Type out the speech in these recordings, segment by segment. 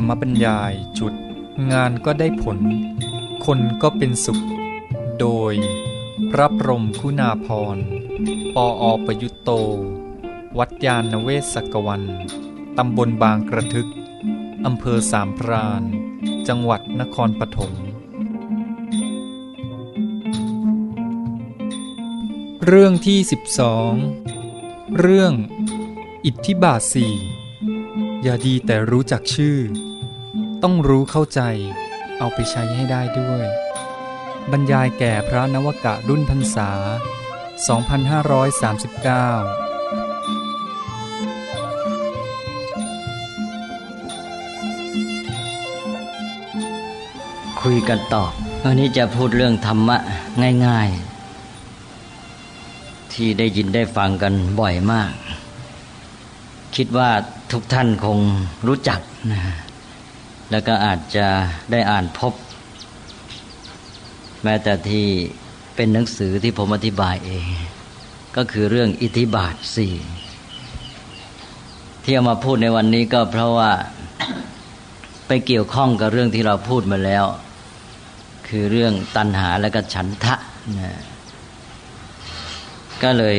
รมบรรยายจุดงานก็ได้ผลคนก็เป็นสุขโดยพระพรหมคุณาภรณ์ปอ.ประยุตโตวัดยานเวศกวันตำบลบางกระทึกอำเภอสามพรานจังหวัดนครปฐมเรื่องที่12เรื่องอิทธิบาทสี่อย่าดีแต่รู้จักชื่อต้องรู้เข้าใจเอาไปใช้ให้ได้ด้วยบรรยายแก่พระนวกะรุ่นพรรษา2539คุยกันต่อวันนี้จะพูดเรื่องธรรมะง่ายๆที่ได้ยินได้ฟังกันบ่อยมากคิดว่าทุกท่านคงรู้จักนะแล้วก็อาจจะได้อ่านพบแม้แต่ที่เป็นหนังสือที่ผมอธิบายเองก็คือเรื่องอิทธิบาท4ที่เอามาพูดในวันนี้ก็เพราะว่าไปเกี่ยวข้องกับเรื่องที่เราพูดมาแล้วคือเรื่องตัณหาและก็ฉันทะนะก็เลย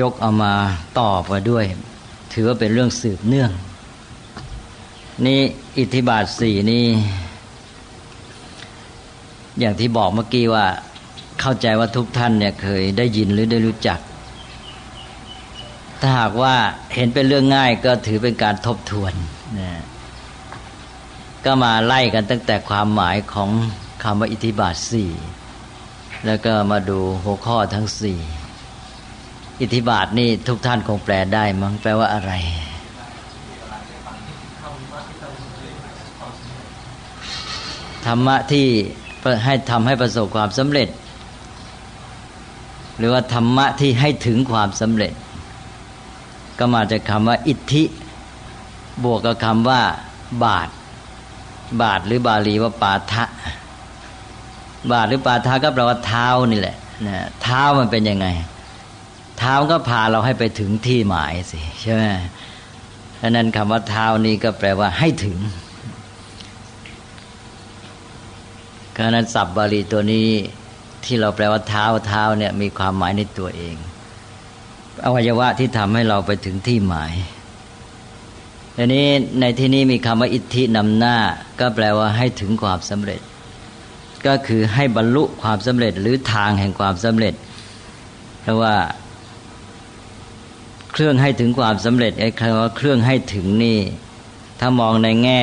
ยกเอามาตอบมาด้วยถือว่าเป็นเรื่องสืบเนื่องนี่อิทธิบาท4นี่อย่างที่บอกเมื่อกี้ว่าเข้าใจว่าทุกท่านเนี่ยเคยได้ยินหรือได้รู้จักถ้าหากว่าเห็นเป็นเรื่องง่ายก็ถือเป็นการทบทวนนะก็มาไล่กันตั้งแต่ความหมายของคำว่าอิทธิบาท4แล้วก็มาดูหัวข้อทั้ง4อิทธิบาทนี่ทุกท่านคงแปลได้มั้งแปลว่าอะไรธรรมะที่ให้ทำให้ประสบความสำเร็จหรือว่าธรรมะที่ให้ถึงความสำเร็จก็มาจากคำว่าอิทธิบวกกับคำว่าบาทบาทหรือบาลีว่าปาทะบาทหรือปาทะก็แปลว่าเท้านี่แหละนะเท้ามันเป็นยังไงเท้าก็พาเราให้ไปถึงที่หมายสิใช่ไหมฉะนั้นคำว่าเท้านี่ก็แปลว่าให้ถึงฉะนั้นศัพท์บาลีตัวนี้ที่เราแปลว่าเท้าเนี่ยมีความหมายในตัวเองอวัยวะที่ทำให้เราไปถึงที่หมายอันนี้ในที่นี้มีคำว่าอิทธินำหน้าก็แปลว่าให้ถึงความสำเร็จก็คือให้บรรลุความสำเร็จหรือทางแห่งความสำเร็จเพราะว่าเครื่องให้ถึงความสำเร็จไอ้คำว่าเครื่องให้ถึงนี่ถ้ามองในแง่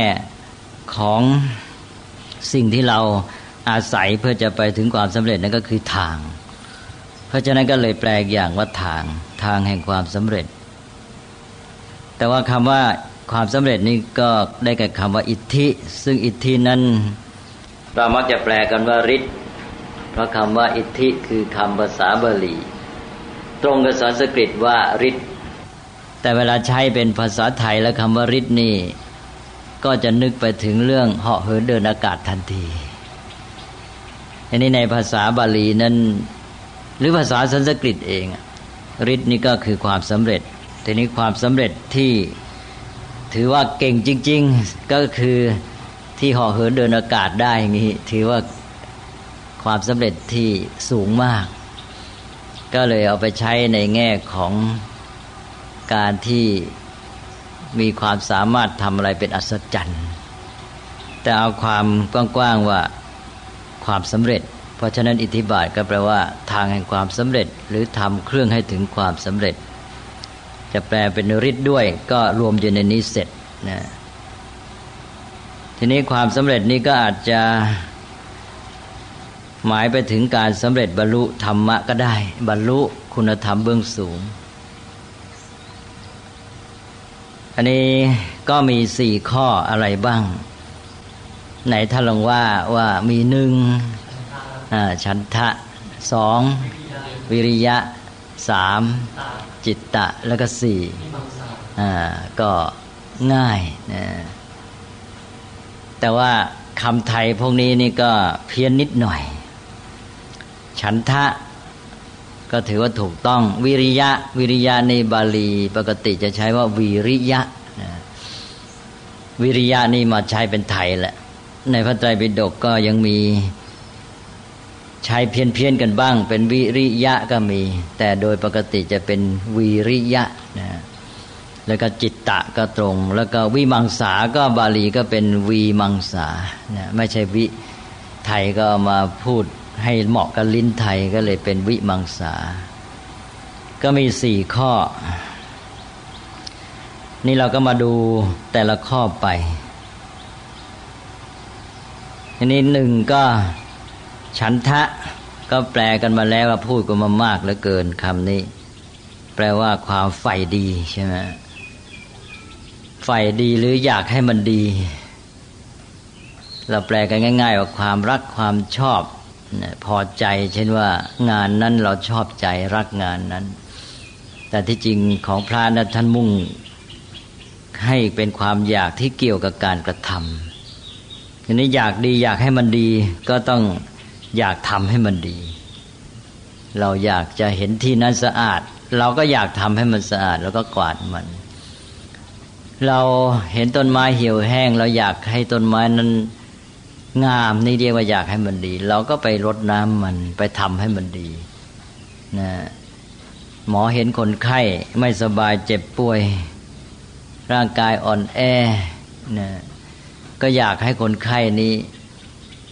ของสิ่งที่เราอาศัยเพื่อจะไปถึงความสำเร็จนั่นก็คือทางเพราะฉะนั้นก็เลยแปลอย่างว่าทางแห่งความสำเร็จแต่ว่าคำว่าความสำเร็จนี้ก็ได้แก่คำว่าอิทธิซึ่งอิทธินั้นเรามักจะแปลกันว่าฤทธิ์เพราะคำว่าอิทธิคือคำภาษาบาลีตรงกับสันสกฤตว่าฤทธิ์แต่เวลาใช้เป็นภาษาไทยแล้วคำว่าฤทธิ์นี่ก็จะนึกไปถึงเรื่องเหาะเหินเดินอากาศทันทีอันนี้ในภาษาบาลีนั้นหรือภาษาสันสกฤตเองฤทธิ์นี่ก็คือความสำเร็จทีนี้ความสำเร็จที่ถือว่าเก่งจริงๆก็คือที่เหาะเหินเดินอากาศได้อย่างนี้ถือว่าความสำเร็จที่สูงมากก็เลยเอาไปใช้ในแง่ของการที่มีความสามารถทำอะไรเป็นอัศจรรย์แต่เอาความกว้างๆว่าความสำเร็จเพราะฉะนั้นอิทธิบาทก็แปลว่าทางแห่งความสำเร็จหรือทำเครื่องให้ถึงความสำเร็จจะแปลเป็นฤทธิ์ด้วยก็รวมอยู่ในนี้เสร็จนะทีนี้ความสำเร็จนี้ก็อาจจะหมายไปถึงการสำเร็จบรรลุธรรมะก็ได้บรรลุคุณธรรมเบื้องสูงอันนี้ก็มี4ข้ออะไรบ้างไหนท่านลองว่ามี1ฉันทะ2วิริยะ3จิตตะแล้วก็4ก็ง่ายนะแต่ว่าคำไทยพวกนี้นี่ก็เพี้ยนนิดหน่อยฉันทะก็ถือว่าถูกต้องวิริยะในบาลีปกติจะใช้ว่าวีริยะ วิริยะนี่มาใช้เป็นไถ่แหละในพระไตรปิฎกก็ยังมีใช้เพี้ยนๆกันบ้างเป็นวิริยะก็มีแต่โดยปกติจะเป็นวีริยะนะแล้วก็จิตตะก็ตรงแล้วก็วิมังสาก็บาลีก็เป็นวีมังสานะไม่ใช่วิไทยก็มาพูดให้เหมาะกับลิ้นไทยก็เลยเป็นวิมังสาก็มี4ข้อนี่เราก็มาดูแต่ละข้อไปอันนี้หนึ่งก็ฉันทะก็แปลกันมาแล้วว่าพูดกันมามากเหลือเกินคำนี้แปลว่าความใฝ่ดีใช่ไหมใฝ่ดีหรืออยากให้มันดีเราแปลกันง่ายๆว่าความรักความชอบพอใจเช่นว่างานนั้นเราชอบใจรักงานนั้นแต่ที่จริงของพระนั้นท่านมุ่งให้เป็นความอยากที่เกี่ยวกับการกระทำทีนี้อยากดีอยากให้มันดีก็ต้องอยากทำให้มันดีเราอยากจะเห็นที่นั้นสะอาดเราก็อยากทำให้มันสะอาดแล้วก็กวาดมันเราเห็นต้นไม้เหี่ยวแห้งเราอยากให้ต้นไม้นั้นงามนี่เรียกว่าอยากให้มันดีเราก็ไปรดน้ำมันไปทำให้มันดีนะหมอเห็นคนไข้ไม่สบายเจ็บป่วยร่างกายอ่อนแอนะก็อยากให้คนไข้นี้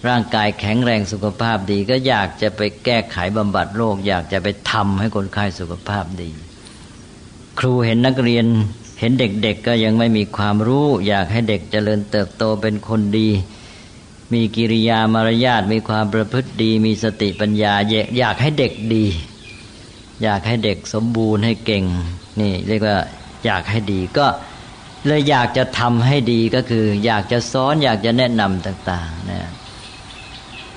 ร่างกายแข็งแรงสุขภาพดีก็อยากจะไปแก้ไขบำบัดโรคอยากจะไปทำให้คนไข้สุขภาพดีครูเห็นนักเรียนเห็นเด็กๆก็ยังไม่มีความรู้อยากให้เด็กเจริญเติบโตเป็นคนดีมีกิริยามารยาทมีความประพฤติดีมีสติปัญญาอยากให้เด็กดีอยากให้เด็กสมบูรณ์ให้เก่งนี่เรียกว่าอยากให้ดีก็เลยอยากจะทำให้ดีก็คืออยากจะสอนอยากจะแนะนำต่างๆนะ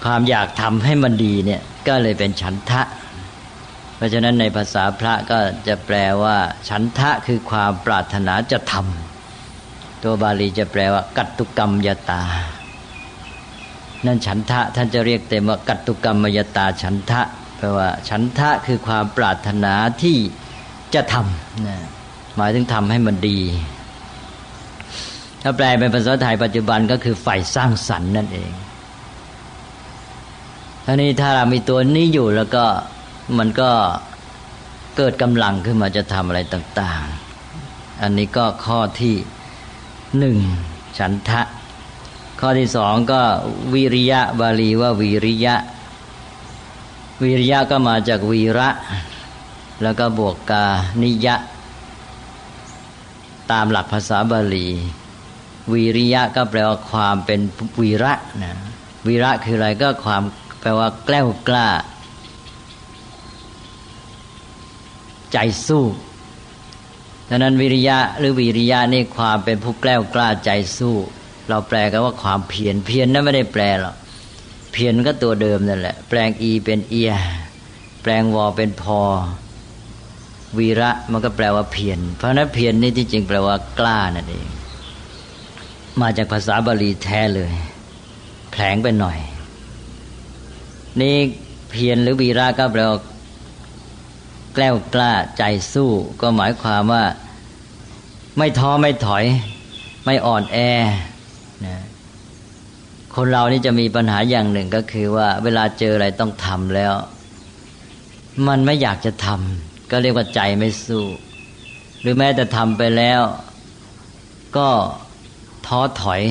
ความอยากทำให้มันดีเนี่ยก็เลยเป็นฉันทะเพราะฉะนั้นในภาษาพระก็จะแปลว่าฉันทะคือความปรารถนาจะทำตัวบาลีจะแปลว่ากัตตุกรรมยตานั่นฉันทะท่านจะเรียกเต็มว่ากัตตุกรรมยตาฉันทะแปลว่าฉันทะคือความปรารถนาที่จะทำนะหมายถึงทำให้มันดีถ้าแปลเป็นภาษาไทยปัจจุบันก็คือใฝ่สร้างสรรค์นั่นเองทีนี้ถ้าเรามีตัวนี้อยู่แล้วก็มันก็เกิดกำลังขึ้นมาจะทำอะไรต่างๆอันนี้ก็ข้อที่1ฉันทะข้อที่2ก็วิริยะบาลีว่าวิริยะวิริยะก็มาจากวีระแล้วก็บวกกานิยะตามหลักภาษาบาลีวิริยะก็แปลว่าความเป็นวีระนะวีระคืออะไรก็ความแปลว่าแกล้วกล้าใจสู้ฉะนั้นวิริยะหรือวิริยะนี่ความเป็นผู้แกล้วกล้าใจสู้เราแปลกันว่าความเพียรเพียรนั้นไม่ได้แปลหรอกเพียรก็ตัวเดิมนั่นแหละแปลงอีเป็นเอียแปลงวอเป็นพอวีระมันก็แปลว่าเพียรเพราะนั้นเพียรนี่ที่จริงแปลว่ากล้านั่นเองมาจากภาษาบาลีแท้เลยแผลงไปหน่อยนี่เพียรหรือวีระก็แปลว่าแกล้วกล้าใจสู้ก็หมายความว่าไม่ท้อไม่ถอยไม่อ่อนแอนะคนเรานี่จะมีปัญหาอย่างหนึ่งก็คือว่าเวลาเจออะไรต้องทำแล้วมันไม่อยากจะทำก็เรียกว่าใจไม่สู้หรือแม้แต่ทำไปแล้วก็ท้อถอย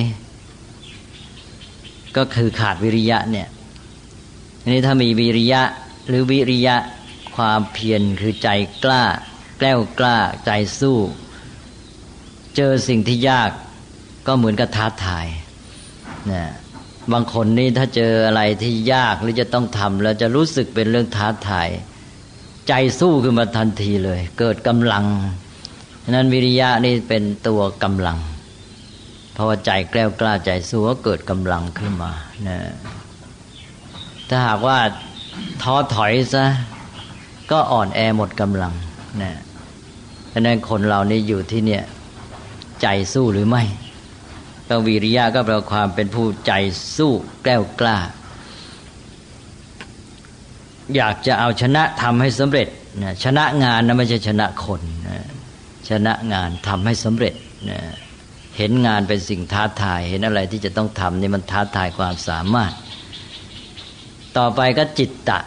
ก็คือขาดวิริยะเนี่ยอันนี้ถ้ามีวิริยะหรือวิริยะความเพียรคือใจกล้าแกล้วกล้าใจสู้เจอสิ่งที่ยากก็เหมือนกับท้าทายนะบางคนนี่ถ้าเจออะไรที่ยากหรือจะต้องทำแล้วจะรู้สึกเป็นเรื่องท้าทายใจสู้ขึ้นมาทันทีเลยเกิดกำลังฉะนั้นวิริยะนี่เป็นตัวกำลังเพราะว่าใจแกล้วกล้าใจสู้ก็เกิดกำลังขึ้นมานะถ้าหากว่าท้อถอยซะก็อ่อนแอหมดกำลังนะฉะนั้นคนเรานี่อยู่ที่เนี่ยใจสู้หรือไม่ก็วิริยะก็แปลความเป็นผู้ใจสู้แกล้วกล้าอยากจะเอาชนะทำให้สำเร็จนะชนะงานนะไม่ใช่ชนะคนนะชนะงานทำให้สำเร็จนะ เห็นงานเป็นสิ่งท้าทายเห็นอะไรที่จะต้องทำนี่มันท้าทายความสามารถต่อไปก็จิตตะ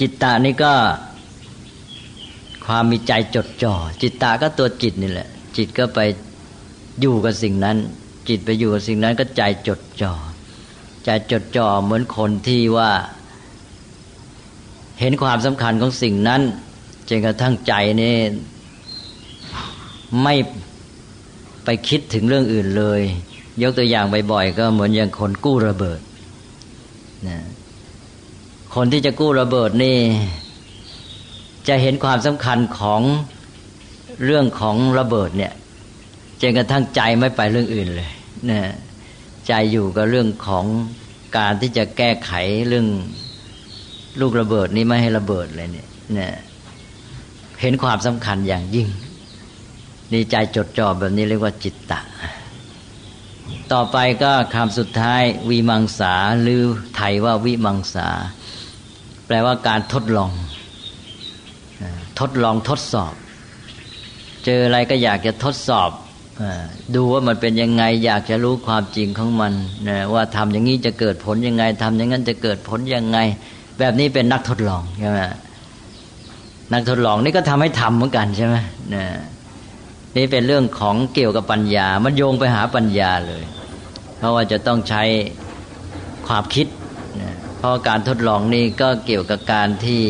จิตตะนี่ก็ความมีใจจดจ่อจิตตะก็ตัวจิตนี่แหละจิตก็ไปอยู่กับสิ่งนั้นจิตไปอยู่กับสิ่งนั้นก็ใจจดจ่อใจจดจ่อเหมือนคนที่ว่าเห็นความสำคัญของสิ่งนั้นจนกระทั่งใจนี่ไม่ไปคิดถึงเรื่องอื่นเลยยกตัวอย่างบ่อยๆก็เหมือนอย่างคนกู้ระเบิดนะคนที่จะกู้ระเบิดนี่จะเห็นความสำคัญของเรื่องของระเบิดเนี่ยจนกระทั่งใจไม่ไปเรื่องอื่นเลยนะใจอยู่กับเรื่องของการที่จะแก้ไขเรื่องลูกระเบิดนี้ไม่ให้ระเบิดเลยเนี่ยนะเห็นความสำคัญอย่างยิ่งนี่ใจจดจ่อแบบนี้เรียกว่าจิตตะต่อไปก็คำสุดท้ายวิมังสาหรือไทยว่าวิมังสาแปลว่าการทดลองทดสอบเจออะไรก็อยากจะทดสอบดูว่ามันเป็นยังไงอยากจะรู้ความจริงของมันว่าทำอย่างนี้จะเกิดผลยังไงทำอย่างนั้นจะเกิดผลยังไงแบบนี้เป็นนักทดลองใช่ไหมนักทดลองนี่ก็ทำให้ทำเหมือนกันใช่ไหมนี่เป็นเรื่องของเกี่ยวกับปัญญามันโยงไปหาปัญญาเลยเพราะว่าจะต้องใช้ความคิดเพราะการทดลองนี่ก็เกี่ยวกับการที่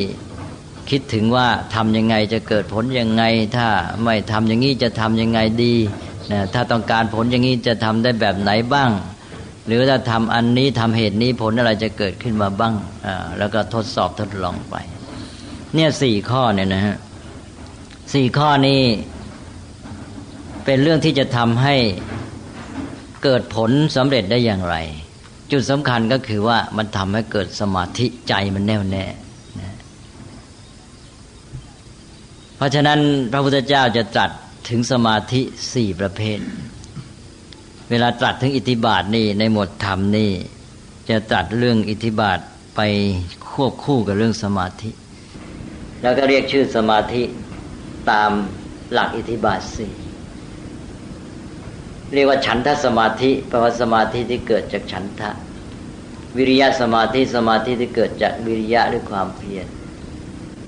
คิดถึงว่าทำยังไงจะเกิดผลยังไงถ้าไม่ทำอย่างนี้จะทำยังไงดีถ้าต้องการผลอย่างนี้จะทำได้แบบไหนบ้างหรือถ้าทำอันนี้ทำเหตุนี้ผลอะไรจะเกิดขึ้นมาบ้างแล้วก็ทดสอบทดลองไปเนี่ย4ข้อเนี่ยนะฮะ4ข้อนี้เป็นเรื่องที่จะทำให้เกิดผลสำเร็จได้อย่างไรจุดสำคัญก็คือว่ามันทำให้เกิดสมาธิใจมันแน่วแน่นะเพราะฉะนั้นพระพุทธเจ้าจะตรัสถึงสมาธิ4ประเภทเวลาตรัสถึงอิทธิบาทนี่ในหมวดธรรมนี่จะตรัสเรื่องอิทธิบาทไปควบคู่กับเรื่องสมาธิแล้วก็เรียกชื่อสมาธิตามหลักอิทธิบาท4เรียกว่าฉันทะสมาธิเพราะว่าสมาธิที่เกิดจากฉันทะวิริยะสมาธิสมาธิที่เกิดจากวิริยะหรือความเพียร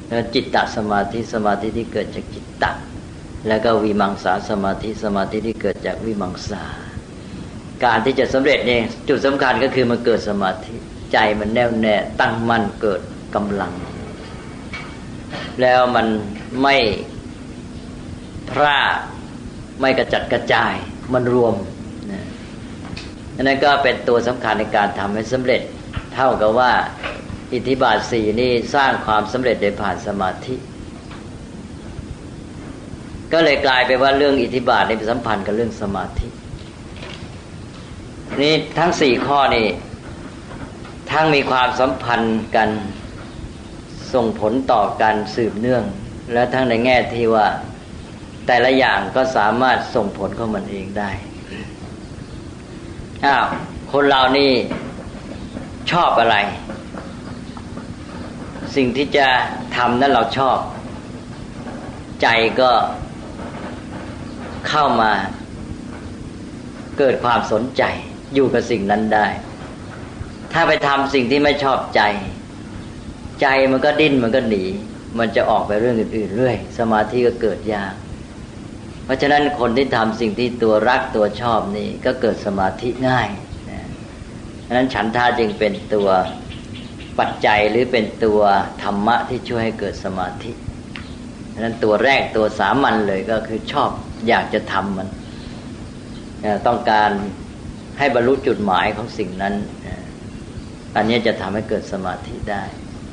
แล้วจิตตสมาธิสมาธิที่เกิดจากจิตตะแล้วก็วิมังสาสมาธิสมาธิที่เกิดจากวิมังสาการที่จะสำเร็จเนี่ยจุดสำคัญก็คือมันเกิดสมาธิใจมันแน่วแน่ตั้งมั่นเกิดกำลังแล้วมันไม่พร่าไม่กระจัดกระจายมันรวมนะอันนั้นก็เป็นตัวสำคัญในการทำให้สำเร็จเท่ากับว่าอิทธิบาท4นี่สร้างความสำเร็จโดยผ่านสมาธิก็เลยกลายไปว่าเรื่องอิทธิบาทนี่สัมพันธ์กับเรื่องสมาธินี่ทั้ง4ข้อนี่ทั้งมีความสัมพันธ์กันส่งผลต่อการสืบเนื่องและทั้งในแง่ที่ว่าแต่ละอย่างก็สามารถส่งผลของมันเองได้คนเรานี่ชอบอะไรสิ่งที่จะทำนั้นเราชอบใจก็เข้ามาเกิดความสนใจอยู่กับสิ่งนั้นได้ถ้าไปทำสิ่งที่ไม่ชอบใจใจมันก็ดิ้นมันก็หนีมันจะออกไปเรื่องอื่นๆเรื่อยสมาธิก็เกิดยากเพราะฉะนั้นคนที่ทำสิ่งที่ตัวรักตัวชอบนี่ก็เกิดสมาธิง่ายนะฉะนั้นฉันทะจึงเป็นตัวปัจจัยหรือเป็นตัวธรรมะที่ช่วยให้เกิดสมาธิฉะนั้นตัวแรกตัวสามัญเลยก็คือชอบอยากจะทำมันต้องการให้บรรลุจุดหมายของสิ่งนั้นอันนี้จะทำให้เกิดสมาธิได้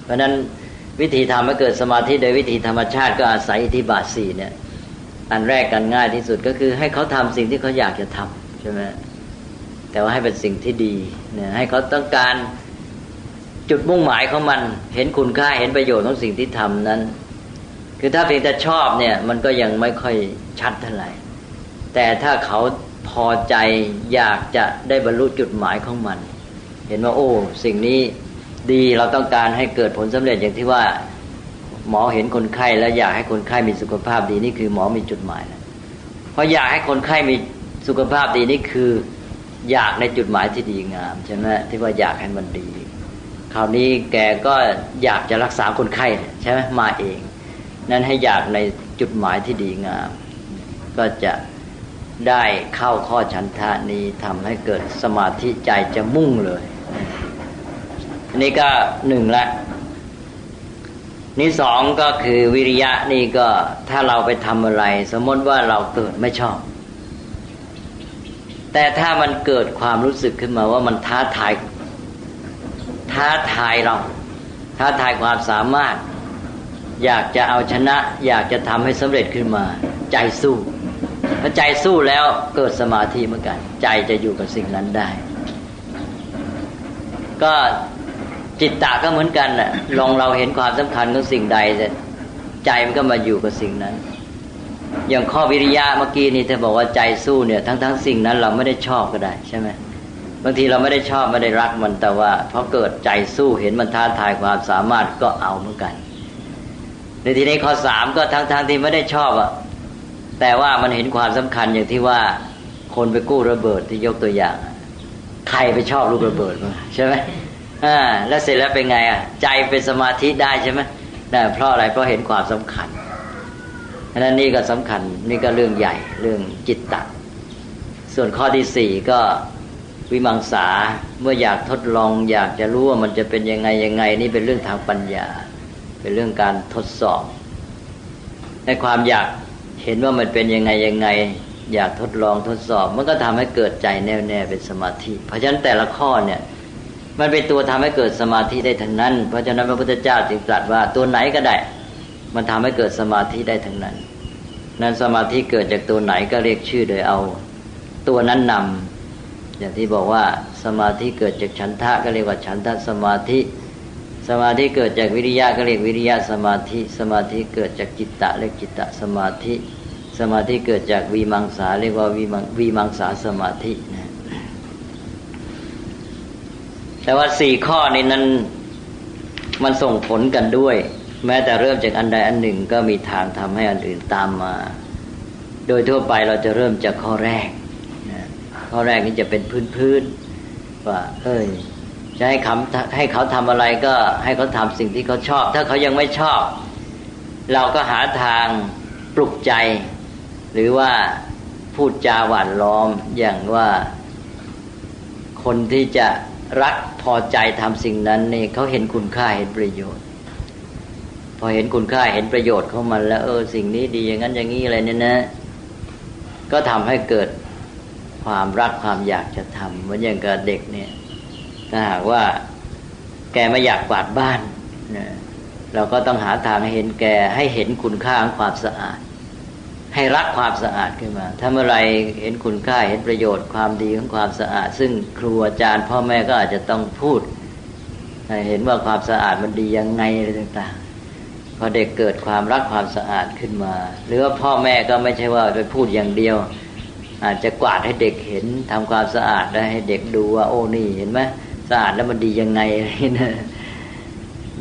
เพราะฉะนั้นวิธีทำให้เกิดสมาธิโดยวิธีธรรมชาติก็อาศัยอิทธิบาทสี่เนี่ยอันแรกกันง่ายที่สุดก็คือให้เขาทำสิ่งที่เขาอยากจะทำใช่ไหมแต่ว่าให้เป็นสิ่งที่ดีนะให้เขาต้องการจุดมุ่งหมายของมันเห็นคุณค่าเห็นประโยชน์ของสิ่งที่ทำนั้นคือถ้าเพียงแต่ชอบเนี่ยมันก็ยังไม่ค่อยชัดเท่าไหร่แต่ถ้าเขาพอใจอยากจะได้บรรลุจุดหมายของมันเห็นว่าโอ้สิ่งนี้ดีเราต้องการให้เกิดผลสำเร็จอย่างที่ว่าหมอเห็นคนไข้แล้วอยากให้คนไข้มีสุขภาพดีนี่คือหมอมีจุดหมายนะเพราะอยากให้คนไข้มี สุขภาพดีนี่คืออยากในจุดหมายที่ดีงามใช่ไหมที่ว่าอยากให้มันดีคราวนี้แกก็อยากจะรักษาคนไข้ใช่ไหมมาเองนั้นให้อยากในจุดหมายที่ดีงามก็จะได้เข้าข้อฉันทะนี้ทำให้เกิดสมาธิใจจะมุ่งเลยนี่ก็หนึ่งละนี่สองก็คือวิริยะนี่ก็ถ้าเราไปทำอะไรสมมติว่าเราเกิดไม่ชอบแต่ถ้ามันเกิดความรู้สึกขึ้นมาว่ามันท้าทายเราท้าทายความสามารถอยากจะเอาชนะอยากจะทำให้สำเร็จขึ้นมาใจสู้พอใจสู้แล้วเกิดสมาธิเหมือนกันใจจะอยู่กับสิ่งนั้นได้ก็จิตตะก็เหมือนกันน่ะลองเราเห็นความสำคัญของสิ่งใดใจมันก็มาอยู่กับสิ่งนั้นอย่างข้อวิริยะเมื่อกี้นี่เธอบอกว่าใจสู้เนี่ยทั้งสิ่งนั้นเราไม่ได้ชอบก็ได้ใช่ไหมบางทีเราไม่ได้ชอบไม่ได้รักมันแต่ว่าพอเกิดใจสู้เห็นมันท้าทายความสามารถก็เอาเหมือนกันในทีนี้ข้อสามก็ทั้งที่ไม่ได้ชอบอ่ะแต่ว่ามันเห็นความสำคัญอย่างที่ว่าคนไปกู้ระเบิดที่ยกตัวอย่างใครไปชอบลูกระเบิดมั้งใช่ไหมแล้วเสร็จแล้วเป็นไงอ่ะใจเป็นสมาธิได้ใช่ไหมนั่นเพราะอะไรเพราะเห็นความสำคัญอันนั้นนี่ก็สำคัญนี่ก็เรื่องใหญ่เรื่องจิตตะส่วนข้อที่สี่ก็วิมังสาเมื่ออยากทดลองอยากจะรู้ว่ามันจะเป็นยังไงนี่เป็นเรื่องทางปัญญาเป็นเรื่องการทดสอบในความอยากเห็นว่ามันเป็นยังไงอยากทดลองทดสอบมันก็ทำให้เกิดใจแน่วแน่เป็นสมาธิเพราะฉะนั้นแต่ละข้อเนี่ยมันเป็นตัวทำให้เกิดสมาธิได้ทั้งนั้นเพราะฉะนั้นพระพุทธเจ้าจึงตรัสว่าตัวไหนก็ได้มันทำให้เกิดสมาธิได้ทั้งนั้นนั้นสมาธิเกิดจากตัวไหนก็เรียกชื่อโดยเอาตัวนั้นนำอย่างที่บอกว่าสมาธิเกิดจากฉันทะก็เรียกว่าฉันทะสมาธิสมาธิเกิดจากวิริยะก็เรียกวิริยะสมาธิสมาธิเกิดจากจิตตะเรียกจิตตะสมาธิสมาธิเกิดจากวิมังสาเรียกว่าวิมังสาสมาธินะแต่ว่า4ข้อนี้นั้นมันส่งผลกันด้วยแม้แต่เริ่มจากอันใดอันหนึ่งก็มีทางทำให้อันอื่นตามมาโดยทั่วไปเราจะเริ่มจากข้อแรกข้อแรกนี่จะเป็นพื้นว่าจะให้เขาทำอะไรก็ให้เขาทำสิ่งที่เขาชอบถ้าเขายังไม่ชอบเราก็หาทางปลุกใจหรือว่าพูดจาหวานล้อมอย่างว่าคนที่จะรักพอใจทำสิ่งนั้นนี่เขาเห็นคุณค่าเห็นประโยชน์พอเห็นคุณค่าเห็นประโยชน์ของมันแล้วสิ่งนี้ดีอย่างนั้นอย่างนี้อะไรเนี่ยนะก็ทำให้เกิดความรักความอยากจะทำเหมือนอย่างกับเด็กเนี่ยถ้าหากว่าแกไม่อยากกวาดบ้านนะเราก็ต้องหาทางเห็นแกให้เห็นคุณค่าของความสะอาดให้รักความสะอาดขึ้นมาถ้าเมื่อไรเห็นคุณค่าเห็นประโยชน์ความดีของความสะอาดซึ่งครูอาจารย์พ่อแม่ก็อาจจะต้องพูดให้เห็นว่าความสะอาดมันดียังไงอะไรต่างๆพอเด็กเกิดความรักความสะอาดขึ้นมาหรือว่าพ่อแม่ก็ไม่ใช่ว่าไปพูดอย่างเดียวอาจจะกวาดให้เด็กเห็นทำความสะอาดได้ให้เด็กดูว่าโอ้นี่เห็นไหมสะอาดแล้วมันดียังไงนะ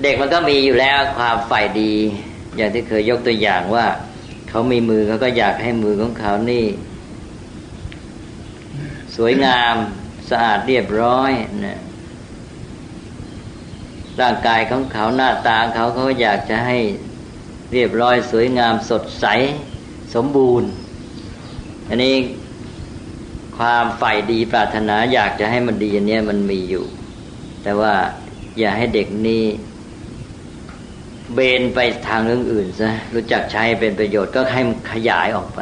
เด็กมันก็มีอยู่แล้วความฝ่ายดีอย่างที่เคยยกตัวอย่างว่าเขามีมือเขาก็อยากให้มือของเขานี่สวยงามสะอาดเรียบร้อยนะร่างกายของเขาหน้าตาของเขาก็อยากจะให้เรียบร้อยสวยงามสดใสสมบูรณ์อันนี้ความใฝ่ดีปรารถนาอยากจะให้มันดีอันนี้มันมีอยู่แต่ว่าอย่าให้เด็กนี่เบนไปทางเรื่องอื่นซะรู้จักใช้เป็นประโยชน์ก็ให้มันขยายออกไป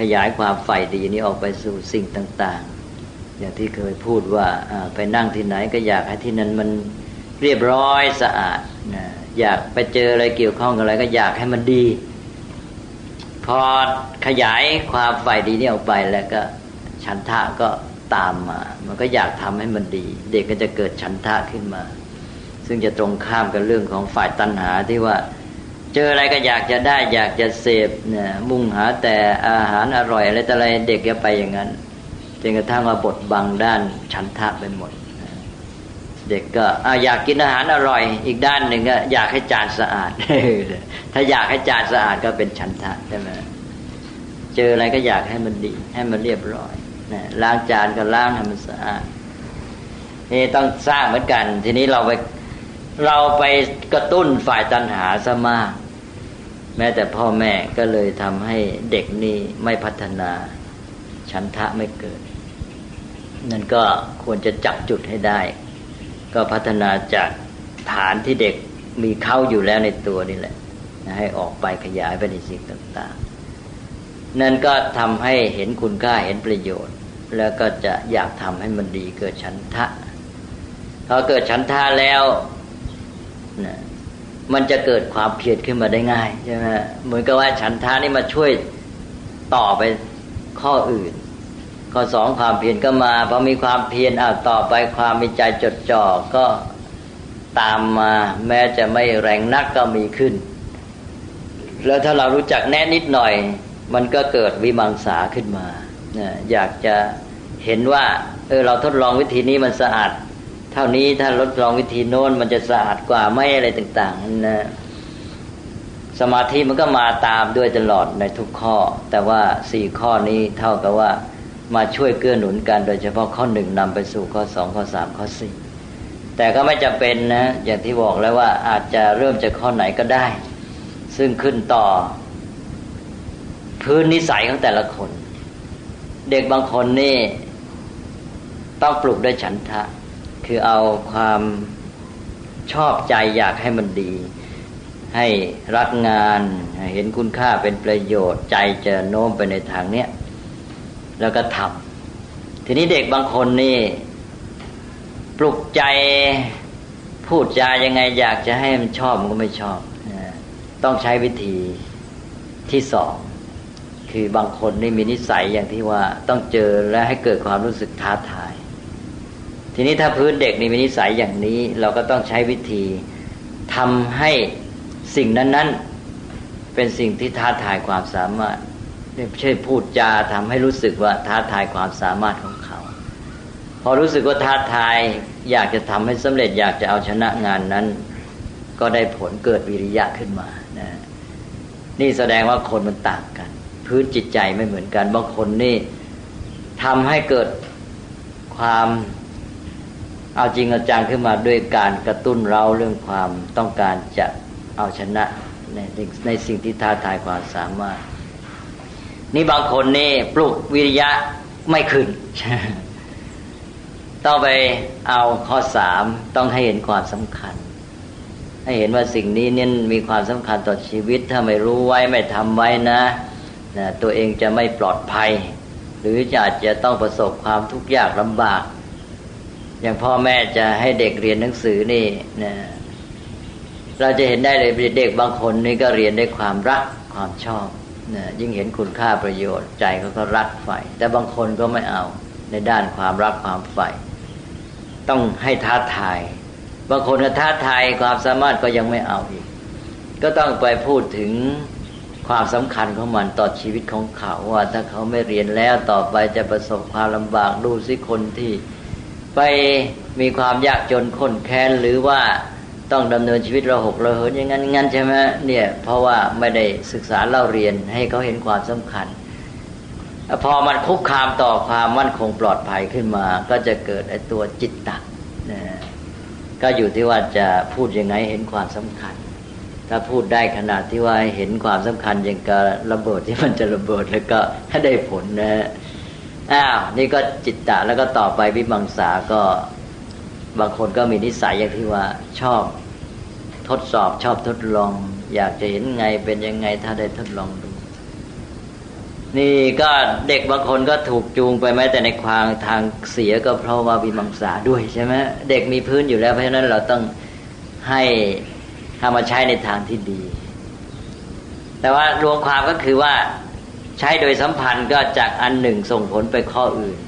ขยายความใฝ่ดีนี้ออกไปสู่สิ่งต่างๆอย่างที่เคยพูดว่าไปนั่งที่ไหนก็อยากให้ที่นั้นมันเรียบร้อยสะอาดนะอยากไปเจออะไรเกี่ยวข้องกับอะไรก็อยากให้มันดีพอขยายความฝ่ายดีนี่ออกไปแล้วก็ฉันทะก็ตามมามันก็อยากทำให้มันดีเด็กก็จะเกิดฉันทะขึ้นมาซึ่งจะตรงข้ามกับเรื่องของฝ่ายตัณหาที่ว่าเจออะไรก็อยากจะได้อยากจะเสพเนี่ยมุ่งหาแต่อาหารอร่อยอะไรแต่อะไรเด็กก็ไปอย่างนั้นจนกระทั่งมาบดบังด้านฉันทะไปหมดเด็กก็อยากกินอาหารอร่อยอีกด้านหนึ่งก็อยากให้จานสะอาด ถ้าอยากให้จานสะอาดก็เป็นฉันทะใช่ไหมเจออะไรก็อยากให้มันดีให้มันเรียบร้อย ล้างจานก็ล้างให้มันสะอาดนี่ต้องสร้างเหมือนกันทีนี้เราไปกระตุ้นฝ่ายตัณหาซะมากแม้แต่พ่อแม่ก็เลยทำให้เด็กนี่ไม่พัฒนาฉันทะไม่เกิดนั่นก็ควรจะจับจุดให้ได้ก็พัฒนาจากฐานที่เด็กมีเข้าอยู่แล้วในตัวนี่แหละให้ออกไปขยายไปในสิ่งต่างๆนั่นก็ทำให้เห็นคุณค่าเห็นประโยชน์แล้วก็จะอยากทำให้มันดีเกิดฉันทะพอเกิดฉันทะแล้วนะมันจะเกิดความเพียรขึ้นมาได้ง่ายใช่ไหมเหมือนกับว่าฉันทะนี่มาช่วยต่อไปข้ออื่นข้อสองความเพียรก็มาพอมีความเพียรต่อไปความมีใจจดจ่อก็ตามมาแม้จะไม่แรงนักก็มีขึ้นแล้วถ้าเรารู้จักแนะนิดหน่อยมันก็เกิดวิมังสาขึ้นมาอยากจะเห็นว่าเราทดลองวิธีนี้มันสะอาดเท่านี้ถ้าทดลองวิธีโน้นมันจะสะอาดกว่าไม่อะไรต่างๆนะสมาธิมันก็มาตามด้วยตลอดในทุกข้อแต่ว่า4ข้อนี้เท่ากับว่ามาช่วยเกื้อหนุนกันโดยเฉพาะข้อ1นำไปสู่ข้อ2ข้อ3ข้อ4แต่ก็ไม่จำเป็นนะอย่างที่บอกแล้วว่าอาจจะเริ่มจากข้อไหนก็ได้ซึ่งขึ้นต่อพื้นนิสัยของแต่ละคนเด็กบางคนนี่ต้องปลูกด้วยฉันทะคือเอาความชอบใจอยากให้มันดีให้รักงานเห็นคุณค่าเป็นประโยชน์ใจจะโน้มไปในทางเนี้ยแล้วก็ทำทีนี้เด็กบางคนนี่ปลุกใจพูดจายังไงอยากจะให้มันชอบมันก็ไม่ชอบต้องใช้วิธีที่สองคือบางคนนี่มีนิสัยอย่างที่ว่าต้องเจอและให้เกิดความรู้สึกท้าทายทีนี้ถ้าพื้นเด็กนี่มีนิสัยอย่างนี้เราก็ต้องใช้วิธีทำให้สิ่งนั้นๆเป็นสิ่งที่ท้าทายความสามารถไม่ใช่พูดจาทำให้รู้สึกว่าท้าทายความสามารถของเขาพอรู้สึกว่าท้าทายอยากจะทำให้สำเร็จอยากจะเอาชนะงานนั้นก็ได้ผลเกิดวิริยะขึ้นมานะนี่แสดงว่าคนมันต่างกันพื้นจิตใจไม่เหมือนกันบางคนนี่ทำให้เกิดความเอาจริงเอาจังขึ้นมาด้วยการกระตุ้นเราเรื่องความต้องการจะเอาชนะในสิ่งที่ท้าทายความสามารถนี่บางคนนี่ปลุกวิริยะไม่ขึ้นต้องไปเอาข้อสามต้องให้เห็นความสำคัญให้เห็นว่าสิ่งนี้เนี่ยมีความสำคัญต่อชีวิตถ้าไม่รู้ไว้ไม่ทำไว้นะตัวเองจะไม่ปลอดภัยหรืออาจจะต้องประสบความทุกข์ยากลำบากอย่างพ่อแม่จะให้เด็กเรียนหนังสือนี่นะเราจะเห็นได้เลยเด็กบางคนนี่ก็เรียนด้วยความรักความชอบนะยิ่งเห็นคุณค่าประโยชน์ใจเขาก็รักใฝ่แต่บางคนก็ไม่เอาในด้านความรักความใฝ่ต้องให้ท้าทายบางคนก็ท้าทายความสามารถก็ยังไม่เอาอีกก็ต้องไปพูดถึงความสำคัญของมันต่อชีวิตของเขาว่าถ้าเขาไม่เรียนแล้วต่อไปจะประสบความลำบากดูสิคนที่ไปมีความยากจนข้นแค้นหรือว่าต้องดำเนินชีวิตระหกระเหินอย่างงั้นใช่ไหมเนี่ยเพราะว่าไม่ได้ศึกษาเล่าเรียนให้เขาเห็นความสำคัญพอมันคุกคามต่อความมั่นคงปลอดภัยขึ้นมาก็จะเกิดไอ้ตัวจิตตะก็อยู่ที่ว่าจะพูดยังไงเห็นความสำคัญถ้าพูดได้ขนาดที่ว่าเห็นความสำคัญอย่างกับระเบิดที่มันจะระเบิดแล้วก็ถ้าได้ผลนะนี่ก็จิตตะแล้วก็ต่อไปวิมังสาก็บางคนก็มีนิสัยอย่างที่ว่าชอบทดสอบชอบทดลองอยากจะเห็นไงเป็นยังไงถ้าได้ทดลองดูนี่ก็เด็กบางคนก็ถูกจูงไปแม้แต่ในความทางเสียก็เพราะว่าวิมังสาด้วยใช่ไหมเด็กมีพื้นอยู่แล้วเพราะฉะนั้นเราต้องให้ทำมาใช้ในทางที่ดีแต่ว่ารวมความก็คือว่าใช้โดยสัมพันธ์ก็จากอันหนึ่งส่งผลไปข้ออื่น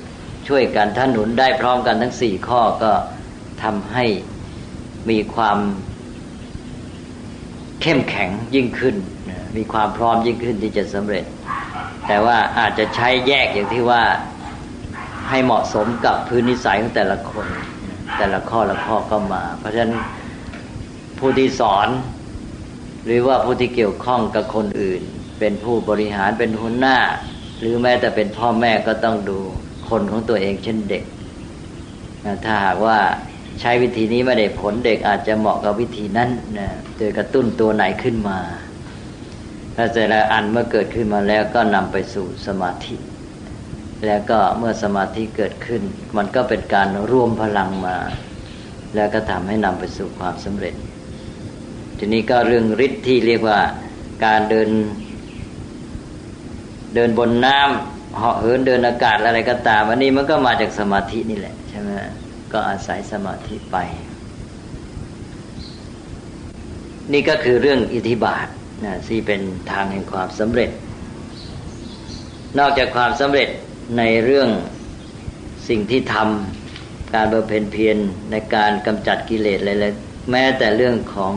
ช่วยกันถ้าหนุนได้พร้อมกันทั้ง4ข้อก็ทำให้มีความเข้มแข็งยิ่งขึ้นมีความพร้อมยิ่งขึ้นที่จะสำเร็จแต่ว่าอาจจะใช้แยกอย่างที่ว่าให้เหมาะสมกับพื้นนิสัยของแต่ละคนแต่ละข้อละข้อก็มาเพราะฉะนั้นผู้ที่สอนหรือว่าผู้ที่เกี่ยวข้องกับคนอื่นเป็นผู้บริหารเป็นหัวหน้าหรือแม้แต่เป็นพ่อแม่ก็ต้องดู คนของตัวเองเช่นเด็กถ้าหากว่าใช้วิธีนี้ไม่ได้ผลเด็กอาจจะเหมาะกับวิธีนั้นนะโดยกระตุ้นตัวไหนขึ้นมาถ้าแต่ละอันเมื่อเกิดขึ้นมาแล้วก็นำไปสู่สมาธิแล้วก็เมื่อสมาธิเกิดขึ้นมันก็เป็นการรวมพลังมาแล้วก็ทำให้นำไปสู่ความสำเร็จทีนี้ก็เรื่องฤทธิ์ที่เรียกว่าการเดินบนน้ำเหาะเหินเดินอากาศอะไรก็ตามอันนี้มันก็มาจากสมาธินี่แหละใช่ไหมก็อาศัยสมาธิไปนี่ก็คือเรื่องอิทธิบาทนะที่เป็นทางแห่งความสำเร็จนอกจากความสำเร็จในเรื่องสิ่งที่ทำการบำเพ็ญเพียรในการกำจัดกิเลสอะไรๆแม้แต่เรื่องของ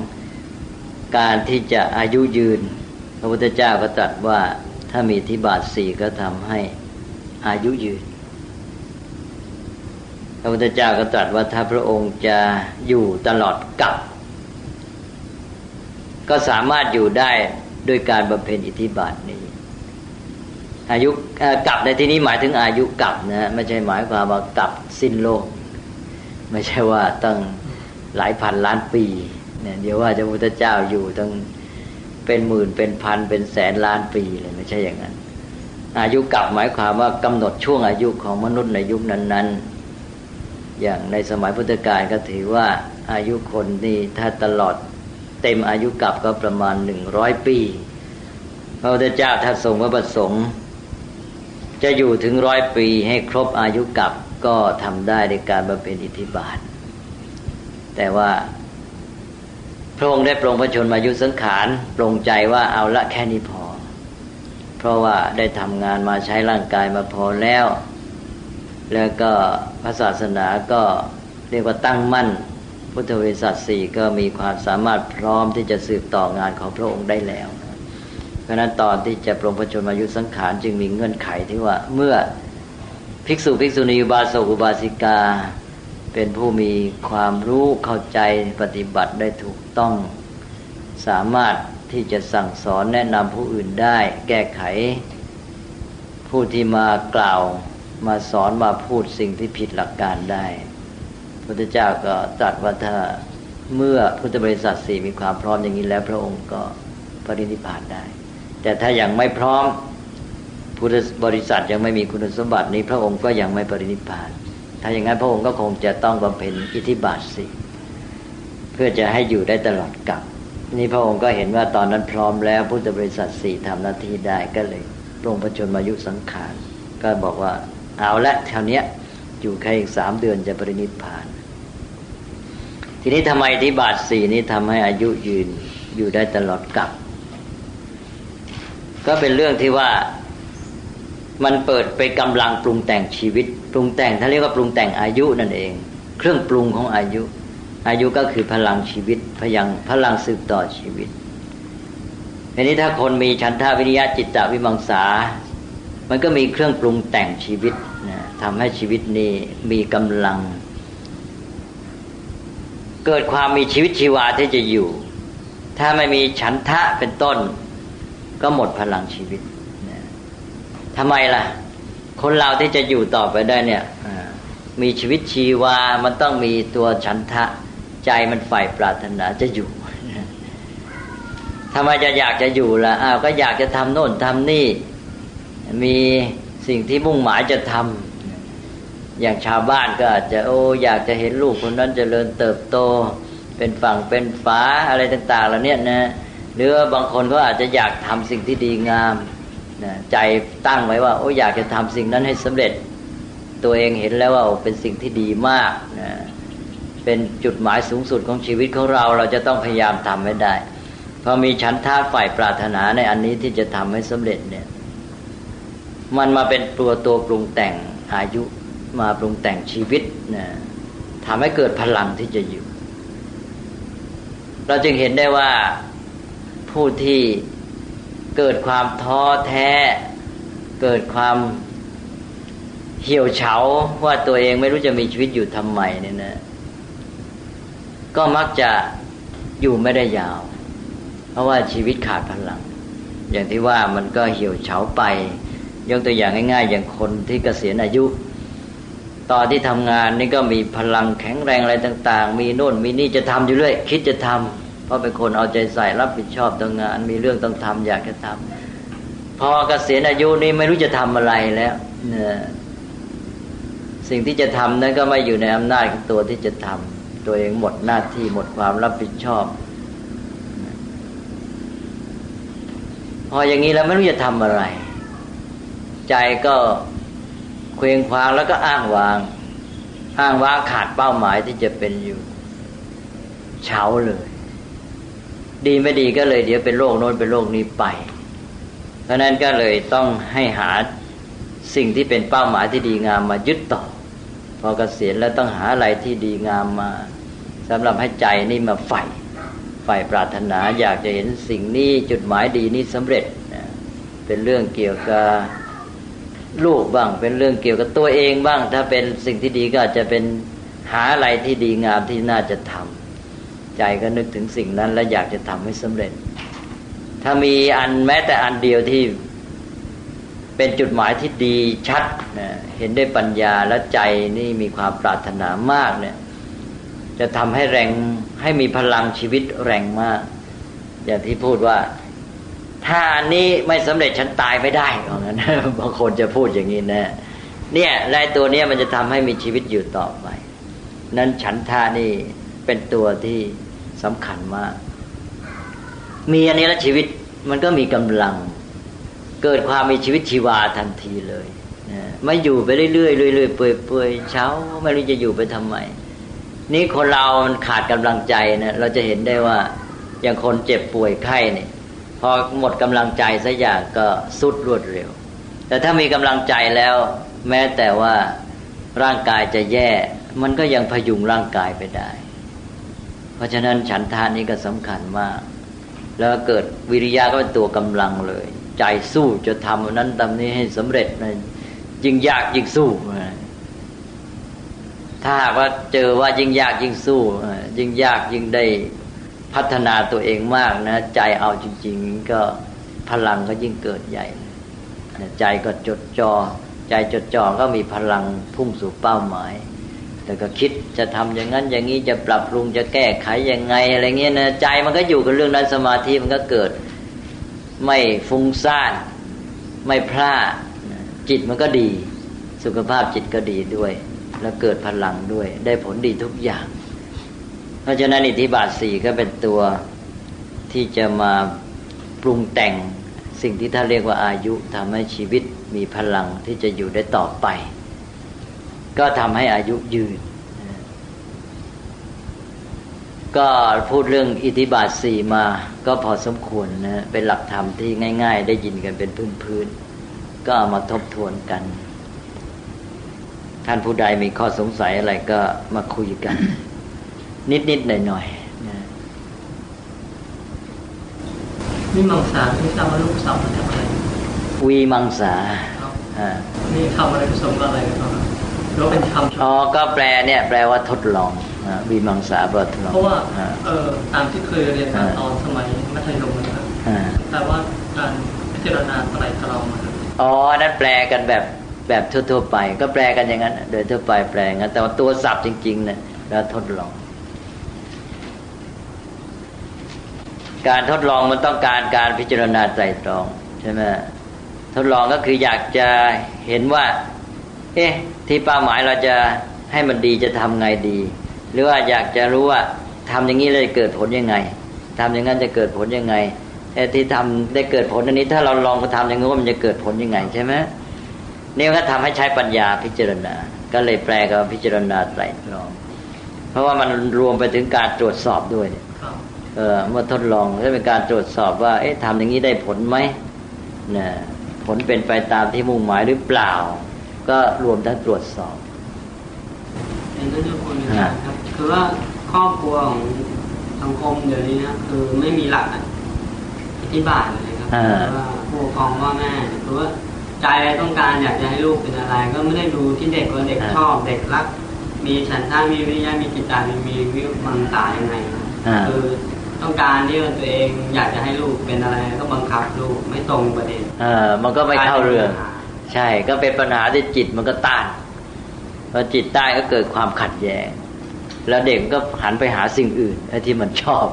การที่จะอายุยืนพระพุทธเจ้าก็ตรัสว่าถ้ามีอิทธิบาทสี่ก็ทำให้อายุยืนพระพุทธเจ้าก็ตรัสว่าถ้าพระองค์จะอยู่ตลอดกาลก็สามารถอยู่ได้ด้วยการบำเพ็ญอิทธิบาทนี้อายุกลับในที่นี้หมายถึงอายุกลับนะไม่ใช่หมายความว่ากลับสิ้นโลกไม่ใช่ว่าตั้งหลายพันล้านปีเนี่ยเดี๋ยวว่าพระพุทธเจ้าอยู่ตั้งเป็นหมื่นเป็นพันเป็นแสนล้านปีเลยไม่ใช่อย่างนั้นอายุกลับหมายความว่ากำหนดช่วงอายุของมนุษย์ในยุคนั้นๆอย่างในสมัยพุทธกาลก็ถือว่าอายุคนนี่ถ้าตลอดเต็มอายุกลับก็ประมาณ100ปีพระพุทธเจ้าท่านทรงพระประสงค์จะอยู่ถึง100ปีให้ครบอายุกลับก็ทำได้ในการบำเพ็ญอิทธิบาทแต่ว่าพระองค์ได้ปรงพระชนมายุสังขารปรงใจว่าเอาละแค่นี้พอเพราะว่าได้ทำงานมาใช้ร่างกายมาพอแล้วแล้วก็พระศาสนาก็เรียกว่าตั้งมั่นพุทธบริษัทสี่ก็มีความสามารถพร้อมที่จะสืบต่องานของพระองค์ได้แล้วเพราะฉะนั้นตอนที่จะปรงพระชนมายุสังขารจึงมีเงื่อนไขที่ว่าเมื่อภิกษุภิกษุณีอุบาสกอุบาสิกาเป็นผู้มีความรู้เข้าใจปฏิบัติได้ถูกต้องสามารถที่จะสั่งสอนแนะนำผู้อื่นได้แก้ไขผู้ที่มากล่าวมาสอนมาพูดสิ่งที่ผิดหลักการได้พระพุทธเจ้าก็ตรัสว่าถ้าเมื่อพุทธบริษัทสี่มีความพร้อมอย่างนี้แล้วพระองค์ก็ปรินิพพานได้แต่ถ้ายังไม่พร้อมพุทธบริษัทยังไม่มีคุณสมบัตินี้พระองค์ก็ยังไม่ปรินิพพานถ้าอย่างนั้นพระองค์ก็คงจะต้องบำเพ็ญอิทธิบาทสี่เพื่อจะให้อยู่ได้ตลอดกาลนี้พระองค์ก็เห็นว่าตอนนั้นพร้อมแล้วพุทธบริษัทสี่ทำหน้าที่ได้ก็เลยปรงพระชนมายุสังขารก็บอกว่าเอาละคราวนี้อยู่แค่อีก3เดือนจะปรินิพพานทีนี้ทำไมอิทธิบาทสี่นี้ทำให้อายุยืนอยู่ได้ตลอดกาลก็เป็นเรื่องที่ว่ามันเปิดไปกำลังปรุงแต่งชีวิตปรุงแต่งถ้าเรียกว่าปรุงแต่งอายุนั่นเองเครื่องปรุงของอายุอายุก็คือพลังชีวิตพลังสืบต่อชีวิตทีนี้ถ้าคนมีฉันทะวิริยะจิตตวิมังสามันก็มีเครื่องปรุงแต่งชีวิตนะทำให้ชีวิตนี้มีกำลังเกิดความมีชีวิตชีวาที่จะอยู่ถ้าไม่มีฉันทะเป็นต้นก็หมดพลังชีวิตทำไมล่ะคนเราที่จะอยู่ต่อไปได้เนี่ยมีชีวิตชีวามันต้องมีตัวฉันทะใจมันใฝ่ปรารถนาจะอยู่ทำไมจะอยากจะอยู่ล่ะอ้าวก็อยากจะทำโน่นทำนี่มีสิ่งที่มุ่งหมายจะทำอย่างชาวบ้านก็อาจจะอยากจะเห็นลูกคนนั้นเจริญเติบโตเป็นฝั่งเป็นฝาอะไรต่างๆแล้วเนี่ยนะหรือบางคนก็อาจจะอยากทำสิ่งที่ดีงามนะใจตั้งไว้ว่าอยากจะทำสิ่งนั้นให้สำเร็จตัวเองเห็นแล้วว่าเป็นสิ่งที่ดีมากนะเป็นจุดหมายสูงสุดของชีวิตของเราเราจะต้องพยายามทำให้ได้พอมีฉันทะฝ่ายปรารถนาในอันนี้ที่จะทำให้สำเร็จเนี่ยมันมาเป็นตัวปรุงแต่งอายุมาปรุงแต่งชีวิตนะทำให้เกิดพลังที่จะอยู่เราจึงเห็นได้ว่าผู้ที่เกิดความท้อแท้เกิดความเหี่ยวเฉาว่าตัวเองไม่รู้จะมีชีวิตอยู่ทำไมเนี่ยนะก็มักจะอยู่ไม่ได้ยาวเพราะว่าชีวิตขาดพลังอย่างที่ว่ามันก็เหี่ยวเฉาไปยกตัวอย่างง่ายๆอย่างคนที่เกษียณอายุ ตอนที่ทำงานนี่ก็มีพลังแข็งแรงอะไรต่างๆมีโน่นมีนี่จะทำอยู่เรื่อยคิดจะทำเพราะเป็นคนเอาใจใส่รับผิดชอบต่องานมีเรื่องต้องทำอยากจะทำพอเกษียณอายุนี่ไม่รู้จะทำอะไรแล้วเนี่ยสิ่งที่จะทำนั้นก็ไม่อยู่ในอำนาจของตัวที่จะทำตัวเองหมดหน้าที่หมดความรับผิดชอบพออย่างนี้แล้วไม่รู้จะทำอะไรใจก็เคว้งคว้างแล้วก็อ้างว้างขาดเป้าหมายที่จะเป็นอยู่เฉาเลยดีไม่ดีก็เลยเดี๋ยวเป็นโรคโน้นเป็นโรคนี้ไปเพราะนั้นก็เลยต้องให้หาสิ่งที่เป็นเป้าหมายที่ดีงามมายึดต่อพอเกษียณแล้วต้องหาอะไรที่ดีงามมาสำหรับให้ใจนี่มาใฝ่ปรารถนาอยากจะเห็นสิ่งนี้จุดหมายดีนี้สำเร็จเป็นเรื่องเกี่ยวกับลูกบ้างเป็นเรื่องเกี่ยวกับตัวเองบ้างถ้าเป็นสิ่งที่ดีก็อาจจะเป็นหาอะไรที่ดีงามที่น่าจะทำใจก็นึกถึงสิ่งนั้นและอยากจะทำให้สำเร็จถ้ามีอันแม้แต่อันเดียวที่เป็นจุดหมายที่ดีชัดเห็นได้ปัญญาและใจนี่มีความปรารถนามากเนี่ยจะทำให้แรงให้มีพลังชีวิตแรงมากอย่างที่พูดว่าถ้าอันนี้ไม่สำเร็จฉันตายไม่ได้เพราะงั้นบางคนจะพูดอย่างนี้นะเนี่ยไอ้ตัวเนี้ยมันจะทำให้มีชีวิตอยู่ต่อไปนั้นฉันทานี่เป็นตัวที่สำคัญมากมีอันนี้แล้วชีวิตมันก็มีกำลังเกิดความมีชีวิตชีวาทันทีเลยนะไม่อยู่ไปเรื่อยๆเรื่อยๆเปื่อยๆเช้าไม่รู้จะอยู่ไปทำไมนี่คนเรามันขาดกำลังใจนะเราจะเห็นได้ว่าอย่างคนเจ็บป่วยไข้เนี่ยพอหมดกำลังใจสักอย่างก็สุดรวดเร็วแต่ถ้ามีกำลังใจแล้วแม้แต่ว่าร่างกายจะแย่มันก็ยังพยุงร่างกายไปได้เพราะฉะนั้นฉันทานี้ก็สำคัญมากแล้วเกิดวิริยะก็เป็นตัวกำลังเลยใจสู้จะทำนั้นทำนี้ให้สำเร็จนะยิ่งยากยิ่งสู้ถ้าหากว่าเจอว่ายิ่งยากยิ่งสู้ยิ่งยากยิ่งได้พัฒนาตัวเองมากนะใจเอาจริงๆก็พลังก็ยิ่งเกิดใหญ่ใจก็จดจ่อใจจดจ่อก็มีพลังพุ่งสู่เป้าหมายแต่ก็คิดจะทำอย่างนั้นอย่างนี้จะปรับปรุงจะแก้ไขยังไงอะไรเงี้ยนะใจมันก็อยู่กับเรื่องนั้นสมาธิมันก็เกิดไม่ฟุ้งซ่านไม่พลาดจิตมันก็ดีสุขภาพจิตก็ดีด้วยแล้วเกิดพลังด้วยได้ผลดีทุกอย่างเพราะฉะนั้นอิทธิบาท4ก็เป็นตัวที่จะมาปรุงแต่งสิ่งที่ท่านเรียกว่าอายุทำให้ชีวิตมีพลังที่จะอยู่ได้ต่อไปก็ทำให้อายุยืนก็พูดเรื่องอิทธิบาท4มาก็พอสมควรนะเป็นหลักธรรมที่ง่ายๆได้ยินกันเป็นพื้นๆก็เอามาทบทวนกันท่านผู้ใดมีข้อสงสัยอะไรก็มาคุยกัน นิดๆหน่อยๆนะวิมังสาที่ทำมาลูกสาวมาทำอะไรวิมังสานี่ทำอะไรผสมกับอะไรกันครับแล้วเป็นทำอ๋อก็แปลเนี่ยแปลว่าทดลองวิมังสาแปลว่าทดลองเพราะว่าตามที่เคยเรียนมาตอนสมัยมัธยมนะครับแต่ว่าการพิจารณาอะไรตรองอ๋อนั่นแปลกันแบบทั่วๆไปก็แปลกันอย่างนั้นโดยทั่วไปแปลงั้นแต่ว่าตัวศัพท์จริงๆเนี่ยเราทดลองการทดลองมันต้องการพิจารณาไตร่ตรองใช่ไหมทดลองก็คืออยากจะเห็นว่าเอ๊ะที่เป้าหมายเราจะให้มันดีจะทำไงดีหรือว่าอยากจะรู้ว่าทำอย่างนี้เลยเกิดผลยังไงทำอย่างนั้นจะเกิดผลยังไงไอ้ที่ทำได้เกิดผลอันนี้ถ้าเราลองมาทำอย่างนี้ว่ามันจะเกิดผลยังไงใช่ไหมนี่ก็ทำให้ใช้ปัญญาพิจารณาก็เลยแปลกับพิจารณาไตรตรองเพราะว่ามันรวมไปถึงการตรวจสอบด้วยเมื่อทดลองก็เป็นการตรวจสอบว่าเอ๊ะทำอย่างนี้ได้ผลไหมนะผลเป็นไปตามที่มุ่งหมายหรือเปล่าก็รวมทั้งตรวจสอบในเรื่องคนนะครับคือว่าครอบครัวของสังคมเดี๋ยวนี้นะคือไม่มีหลักอธิบายเลยครับว่าผู้ปกครองว่าแม่คือว่าใจต้องการอยากจะให้ลูกเป็นอะไรก็ไม่ได้ดูที่เด็กว่าเด็กชอบเด็กรักมีฉันทะมีวิริยะมีจิตตามีวิมังสาอย่างไรคือต้องการที่ตัวเองอยากจะให้ลูกเป็นอะไรก็บังคับลูกไม่ตรงประเด็นมันก็ไม่เข้าเรื่องใช่ก็เป็นปัญหาที่จิตมันก็ต้าน พอจิตใต้ก็เกิดความขัดแย้งแล้วเด็กก็หันไปหาสิ่งอื่นไอ้ที่มันชอบ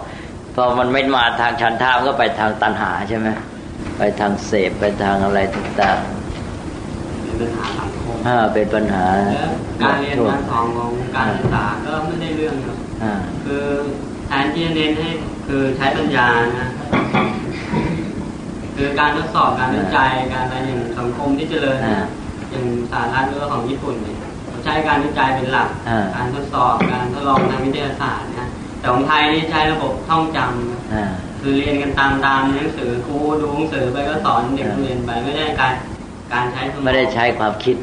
พอมันไม่มาทางฉันทะมันก็ไปทางตัณหาใช่ไหมไปทางเสพไปทางอะไรต่างๆเป็นปัญหาการเรียนการสอนของการศึกษาก็ไม่ได้เรื่องครับคือแทนที่จะเน้นให้คือใช้ปัญญานะคือการทดสอบการวิจัยการอะไรอย่างสังคมที่เจริญอย่างสาธารณรัฐของญี่ปุ่นเนี่ยใช้การวิจัยเป็นหลักการทดสอบการทดลองทางวิทยาศาสตร์นะแต่ของไทยนี่ใช้ระบบท่องจำคือเรียนกันตามหนังสือครูดูหนังสือไปก็สอนเด็กเรียนไปไม่ได้การใช้ไม่ได้ใช้ความคิด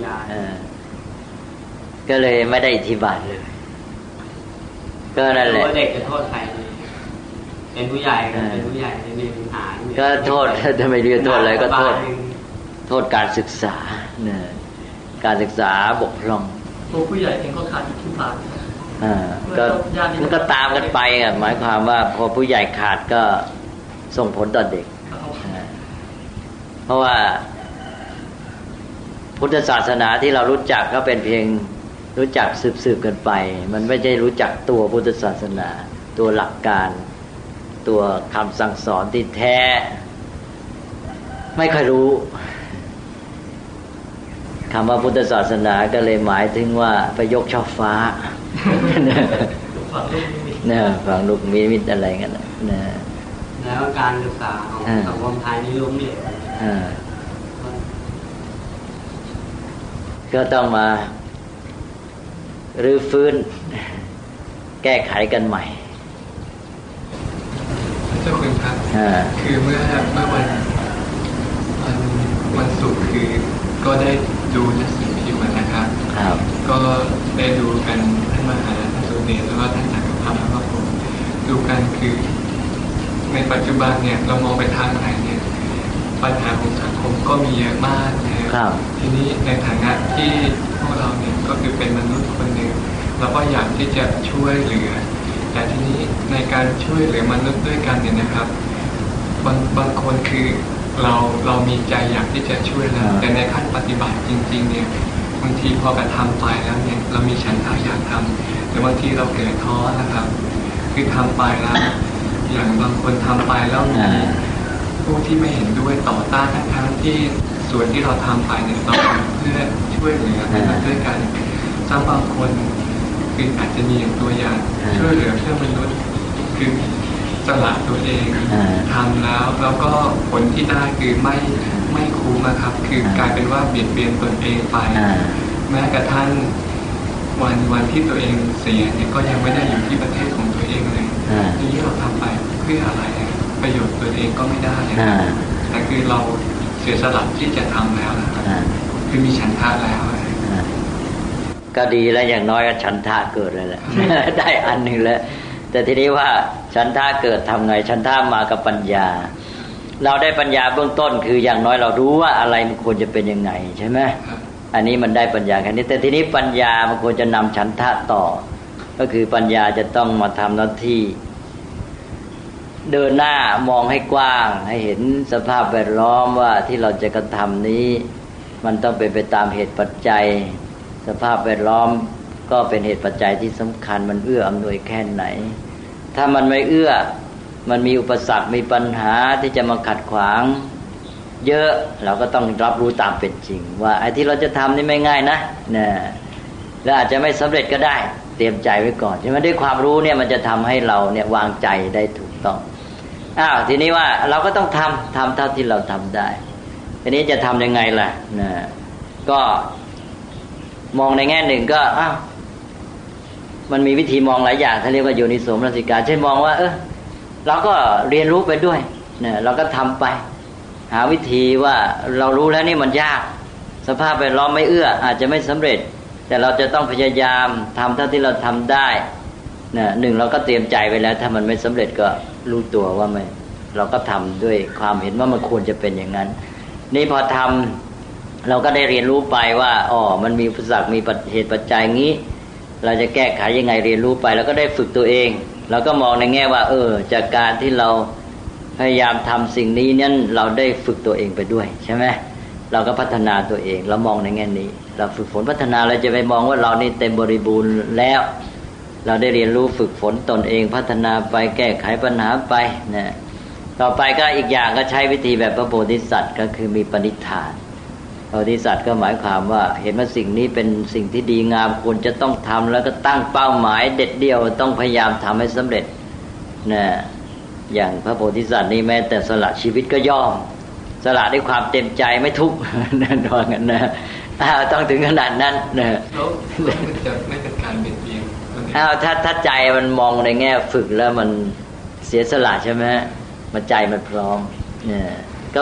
ก็เลยไม่ได้อธิบายเลยก็นั่นแหละเด็กจะโทษใครเป็นผู้ใหญ่เป็นผู้ใหญ่มีปัญหาก็โทษจะไม่เรียนโทษอะไรก็โทษการศึกษาการศึกษาบกพร่องตัวผู้ใหญ่เองก็ขาดอิทธิบาทก็ตามกันไปอ่ะหมายความว่าพอผู้ใหญ่ขาดก็ส่งผลต่อเด็กเพราะว่าพุทธศาสนาที่เรารู้จักก็เป็นเพียงรู้จักสืบกันไปมันไม่ใช่รู้จักตัวพุทธศาสนาตัวหลักการตัวคำสั่งสอนที่แท้ไม่เคยรู้คำว่าพุทธศาสนาก็เลยหมายถึงว่าไปยกช่อฟ้าเนี่ยฝังลูกนิมิตอะไรกันนะแล้วการศึกษาของสังคมไทยนี่ล้มเหลวก็ต้องมารื้อฟื้นแก้ไขกันใหม่เจ้าคุณครับคือเมื่อวันศุกร์คือก็ได้ดูหนังสือพิมพ์นะครับก็ได้ดูกันท่านมหาท่านสุเนศแล้วก็ท่านจักรพรรดิแล้วก็ผมดูกันคือในปัจจุบันเนี่ยเรามองไปทางไหนเนี่ยปัญหาของสังคมก็มีเยอะมากนะครับทีนี้ในฐานะที่พวกเราเนี่ยก็คือเป็นมนุษย์คนหนึ่งเราก็อยากที่จะช่วยเหลือแต่ทีนี้ในการช่วยเหลือมนุษย์ด้วยกันเนี่ยนะครับบางคนคือเรามีใจอยากที่จะช่วยแล้วแต่ในขั้นปฏิบัติจริงๆเนี่ยบางทีพอกระทำไปแล้วเนี่ยเรามีฉันทะอยากทำแต่บางทีเราเกิดท้อนะครับคือทำไปแล้วอย่างบางคนทำไปแล้วมีผู้ที่ไม่เห็นด้วยต่อต้านทั้งที่ส่วนที่เราทำไปเนี่ยเราเพื่อช่วยเหลือกันด้วยกันซ้ำบางคนคืออาจจะมีอย่างตัวอย่างช่วยเหลือเพื่อนมนุษย์คือสละตัวเองทำแล้วก็ผลที่ได้คือไม่คุ้มนะครับคือกลายเป็นว่าเบียดเบียนตนเองไปแม้กระทั่งวันที่ตัวเองเสียเนี่ยก็ยังไม่ได้อยู่ที่ประเทศของตัวเองเลยทีนี้เราทำไปเพื่ออะไรประโยชน์ตัวเองก็ไม่ได้แต่คือเราเสียสละที่จะทำแล้วนะครับคือมีฉันทะแล้วก็ดีแล้วอย่างน้อยก็ฉันทะเกิดเลยแหละได้อันหนึ่งแล้วแต่ทีนี้ว่าฉันท่าเกิดทำไงฉันท่ามากับปัญญาเราได้ปัญญาเบื้องต้นคืออย่างน้อยเรารู้ว่าอะไรมันควรจะเป็นยังไงใช่ไหมอันนี้มันได้ปัญญาแค่นี้แต่ทีนี้ปัญญามันควรจะนำฉันท่าต่อก็คือปัญญาจะต้องมาทำหน้าที่เดินหน้ามองให้กว้างให้เห็นสภาพแวดล้อมว่าที่เราจะกระทำนี้มันต้องเป็นไปตามเหตุปัจจัยสภาพแวดล้อมก็เป็นเหตุปัจจัยที่สำคัญมันเอื้ออำนวยแค่ไหนถ้ามันไม่เอื้อมันมีอุปสรรคมีปัญหาที่จะมาขัดขวางเยอะเราก็ต้องรับรู้ตามเป็นจริงว่าไอ้ที่เราจะทำนี่ไม่ง่ายนะและอาจจะไม่สำเร็จก็ได้เตรียมใจไว้ก่อนใช่ไหมด้วยความรู้เนี่ยมันจะทำให้เราเนี่ยวางใจได้ถูกต้องทีนี้ว่าเราก็ต้องทำเท่าที่เราทำได้ทีนี้จะทำยังไงล่ะก็มองในแง่หนึ่งก็มันมีวิธีมองหลายอย่างท่านเรียกว่าโยนิโสมนสิการเช่นมองว่าเราก็เรียนรู้ไปด้วยเนี่ยเราก็ทำไปหาวิธีว่าเรารู้แล้วนี่มันยากสภาพแวดล้อมไม่เอื้ออาจจะไม่สำเร็จแต่เราจะต้องพยายามทำเท่าที่เราทำได้เนี่ยหนึ่งเราก็เตรียมใจไว้แล้วถ้ามันไม่สำเร็จก็รู้ตัวว่าไม่เราก็ทำด้วยความเห็นว่ามันควรจะเป็นอย่างนั้นนี่พอทำเราก็ได้เรียนรู้ไปว่าอ๋อมันมีอุปสรรคมีเหตุปัจจัยงี้เราจะแก้ไขยังไงเรียนรู้ไปแล้วก็ได้ฝึกตัวเองเราก็มองในแง่ว่าจากการที่เราพยายามทำสิ่งนี้นั้นเราได้ฝึกตัวเองไปด้วยใช่ไหม เราก็พัฒนาตัวเองเรามองในแง่นี้เราฝึกฝนพัฒนาเราจะไปมองว่าเรานี่เต็มบริบูรณ์แล้วเราได้เรียนรู้ฝึกฝนตนเองพัฒนาไปแก้ไขปัญหาไปนะต่อไปก็อีกอย่างก็ใช้วิธีแบบพระโพธิสัตว์ก็คือมีปณิธานพระโพธิสัตว์ก็หมายความว่าเห็นว่าสิ่งนี้เป็นสิ่งที่ดีงามควรจะต้องทำแล้วก็ตั้งเป้าหมายเด็ดเดี่ยวต้องพยายามทำให้สำเร็จนะอย่างพระโพธิสัตว์นี่แม้แต่สละชีวิตก็ยอมสละด้วยความเต็มใจไม่ทุกข์แน่นอนกันนะต้องถึงขนาดนั้นนะจะไม่เป็นการเบียดเบียนถ้าใจมันมองในแง่ฝึกแล้วมันเสียสละใช่ไหมมันใจมันพร้อมเนี่ยก็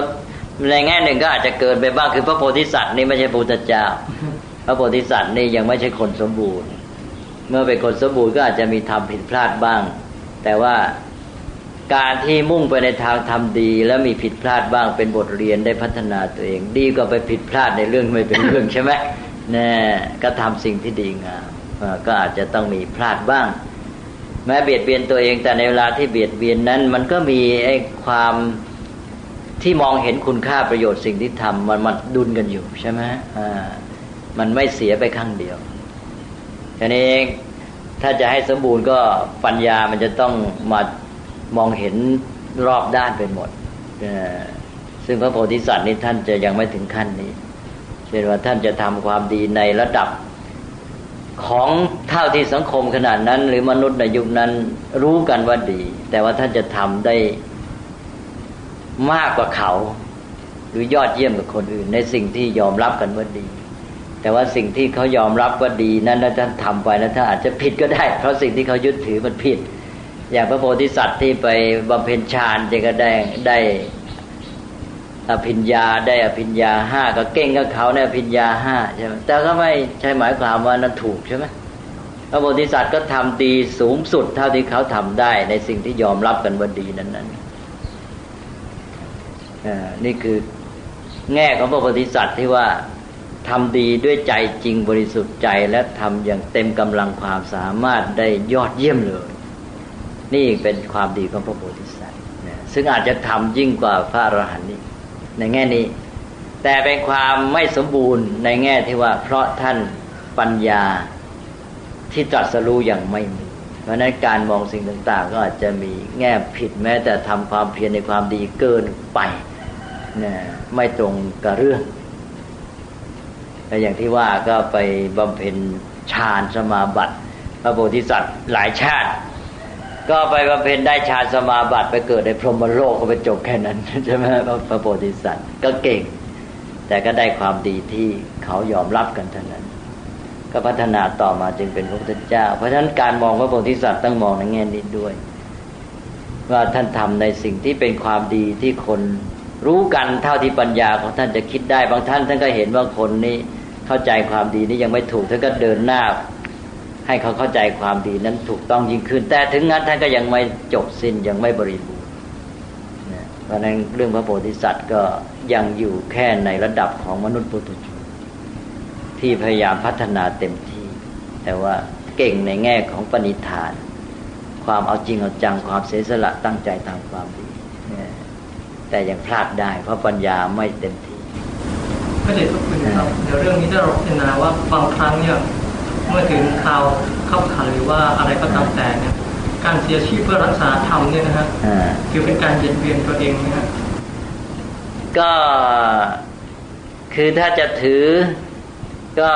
ในแง่หนึ่งก็อาจจะเกินไปบ้างคือพระโพธิสัตว์นี่ไม่ใช่พระพุทธเจ้าพระโพธิสัตว์นี่ยังไม่ใช่คนสมบูรณ์เมื่อเป็นคนสมบูรณ์ก็อาจจะมีทำผิดพลาดบ้างแต่ว่าการที่มุ่งไปในทางทำดีแล้วมีผิดพลาดบ้างเป็นบทเรียนได้พัฒนาตัวเองดีกว่าไปผิดพลาดในเรื่องไม่เป็นเรื่อง ใช่ไหมเนี่ยก็ทำสิ่งที่ดีงามก็อาจจะต้องมีพลาดบ้างแม้เบียดเบียนตัวเองแต่ในเวลาที่เบียดเบียนนั้นมันก็มีไอ้ความที่มองเห็นคุณค่าประโยชน์สิ่งที่ทำมันดุลกันอยู่ใช่ไหมมันไม่เสียไปข้างเดียวทีนี้ถ้าจะให้สมบูรณ์ก็ปัญญามันจะต้องมามองเห็นรอบด้านไปหมดซึ่งพระโพธิสัตว์นี่ท่านจะยังไม่ถึงขั้นนี้เช่นว่าท่านจะทำความดีในระดับของเท่าที่สังคมขนาดนั้นหรือมนุษย์ในยุคนั้นรู้กันว่าดีแต่ว่าท่านจะทำได้มากกว่าเขาหรือยอดเยี่ยมกว่าคนอื่นในสิ่งที่ยอมรับกันว่าดีแต่ว่าสิ่งที่เขายอมรับว่าดีนั้นท่านทำไปแล้วท่านอาจจะผิดก็ได้เพราะสิ่งที่เขายึดถือมันผิดอย่างพระโพธิสัตว์ที่ไปบำเพ็ญฌานจะก็ได้อภิญญาได้อภิญญาห้าก็เก่งกับเขาในอภิญญาห้าใช่ไหมแต่ก็ไม่ใช่หมายความว่านั้นถูกใช่ไหมพระโพธิสัตว์ก็ทำดีสูงสุดเท่าที่เขาทำได้ในสิ่งที่ยอมรับกันว่าดีนั้นนี่คือแง่ของพระโพธิสัตว์ที่ว่าทำดีด้วยใจจริงบริสุทธิ์ใจและทำอย่างเต็มกำลังความสามารถได้ยอดเยี่ยมเลยนี่เป็นความดีของพระโพธิสัตว์ซึ่งอาจจะทำยิ่งกว่าพระอรหันต์นี้ในแง่นี้แต่เป็นความไม่สมบูรณ์ในแง่ที่ว่าเพราะท่านปัญญาที่ตรัสรู้อย่างไม่มีเพราะนั้นการมองสิ่งต่างๆก็อาจจะมีแง่ผิดแม้แต่ทำความเพียรในความดีเกินไปนะไม่ตรงกับเรื่องแต่อย่างที่ว่าก็ไปบำเพ็ญฌานสมาบัติพระโพธิสัตว์หลายชาติก็ไปบำเพ็ญได้ฌานสมาบัติไปเกิดในพรหมโลกก็ไปจบแค่นั้นใช่ไหมพระโพธิสัตว์ก็เก่งแต่ก็ได้ความดีที่เขายอมรับกันเท่านั้นก็พัฒนาต่อมาจึงเป็นพระพุทธเจ้าเพราะฉะนั้นการมองพระโพธิสัตว์ต้องมองในแง่นี้ด้วยว่าท่านทำในสิ่งที่เป็นความดีที่คนรู้กันเท่าที่ปัญญาของท่านจะคิดได้บางท่านก็เห็นว่าคนนี้เข้าใจความดีนี้ยังไม่ถูกท่านก็เดินหน้าให้เขาเข้าใจความดีนั้นถูกต้องยิ่งขึ้นแต่ถึงงั้นท่านก็ยังไม่จบสิ้นยังไม่บริบูรณ์นะเพราะฉะนั้นเรื่องพระโพธิสัตว์ก็ยังอยู่แค่ในระดับของมนุษย์ปุถุชนที่พยายามพัฒนาเต็มที่แต่ว่าเก่งในแง่ของปณิธานความเอาจริงเอาจังความเสียสละตั้งใจทำความดีนะแต่ยังพลาดได้เพราะปัญญาไม่เต็มที่พระเดชพระคุณครับเดี๋ยวเรื่องนี้จะพิจารณาว่าบางครั้งเนี่ยเมื่อถึงข่าวขับขันหรือว่าอะไรก็ตามแต่เนี่ยการเสียชีพเพื่อรักษาธรรมเนี่ยนะฮะคือเป็นการเบียดเบียนตัวเองนะฮะก็คือถ้าจะถือก็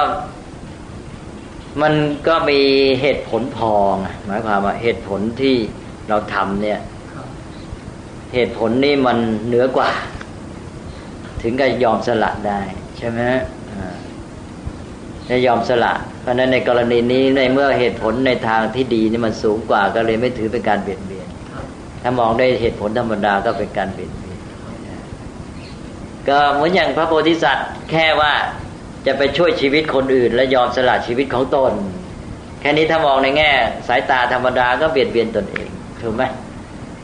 มันก็มีเหตุผลพอหมายความว่าเหตุผลที่เราทำเนี่ยเหตุผลนี่มันเหนือกว่าถึงกับยอมสละได้ใช่ไหมจะยอมสละเพราะฉะนั้นในกรณีนี้ในเมื่อเหตุผลในทางที่ดีนี่มันสูงกว่าก็เลยไม่ถือเป็นการเบียดเบียนถ้ามองได้เหตุผลธรรมดาก็เป็นการเบียดเบียนก็เหมือนอย่างพระโพธิสัตว์แค่ว่าจะไปช่วยชีวิตคนอื่นและยอมสละชีวิตของตนแค่นี้ถ้ามองในแง่สายตาธรรมดาก็เบียดเบียนตนเองถูกไหม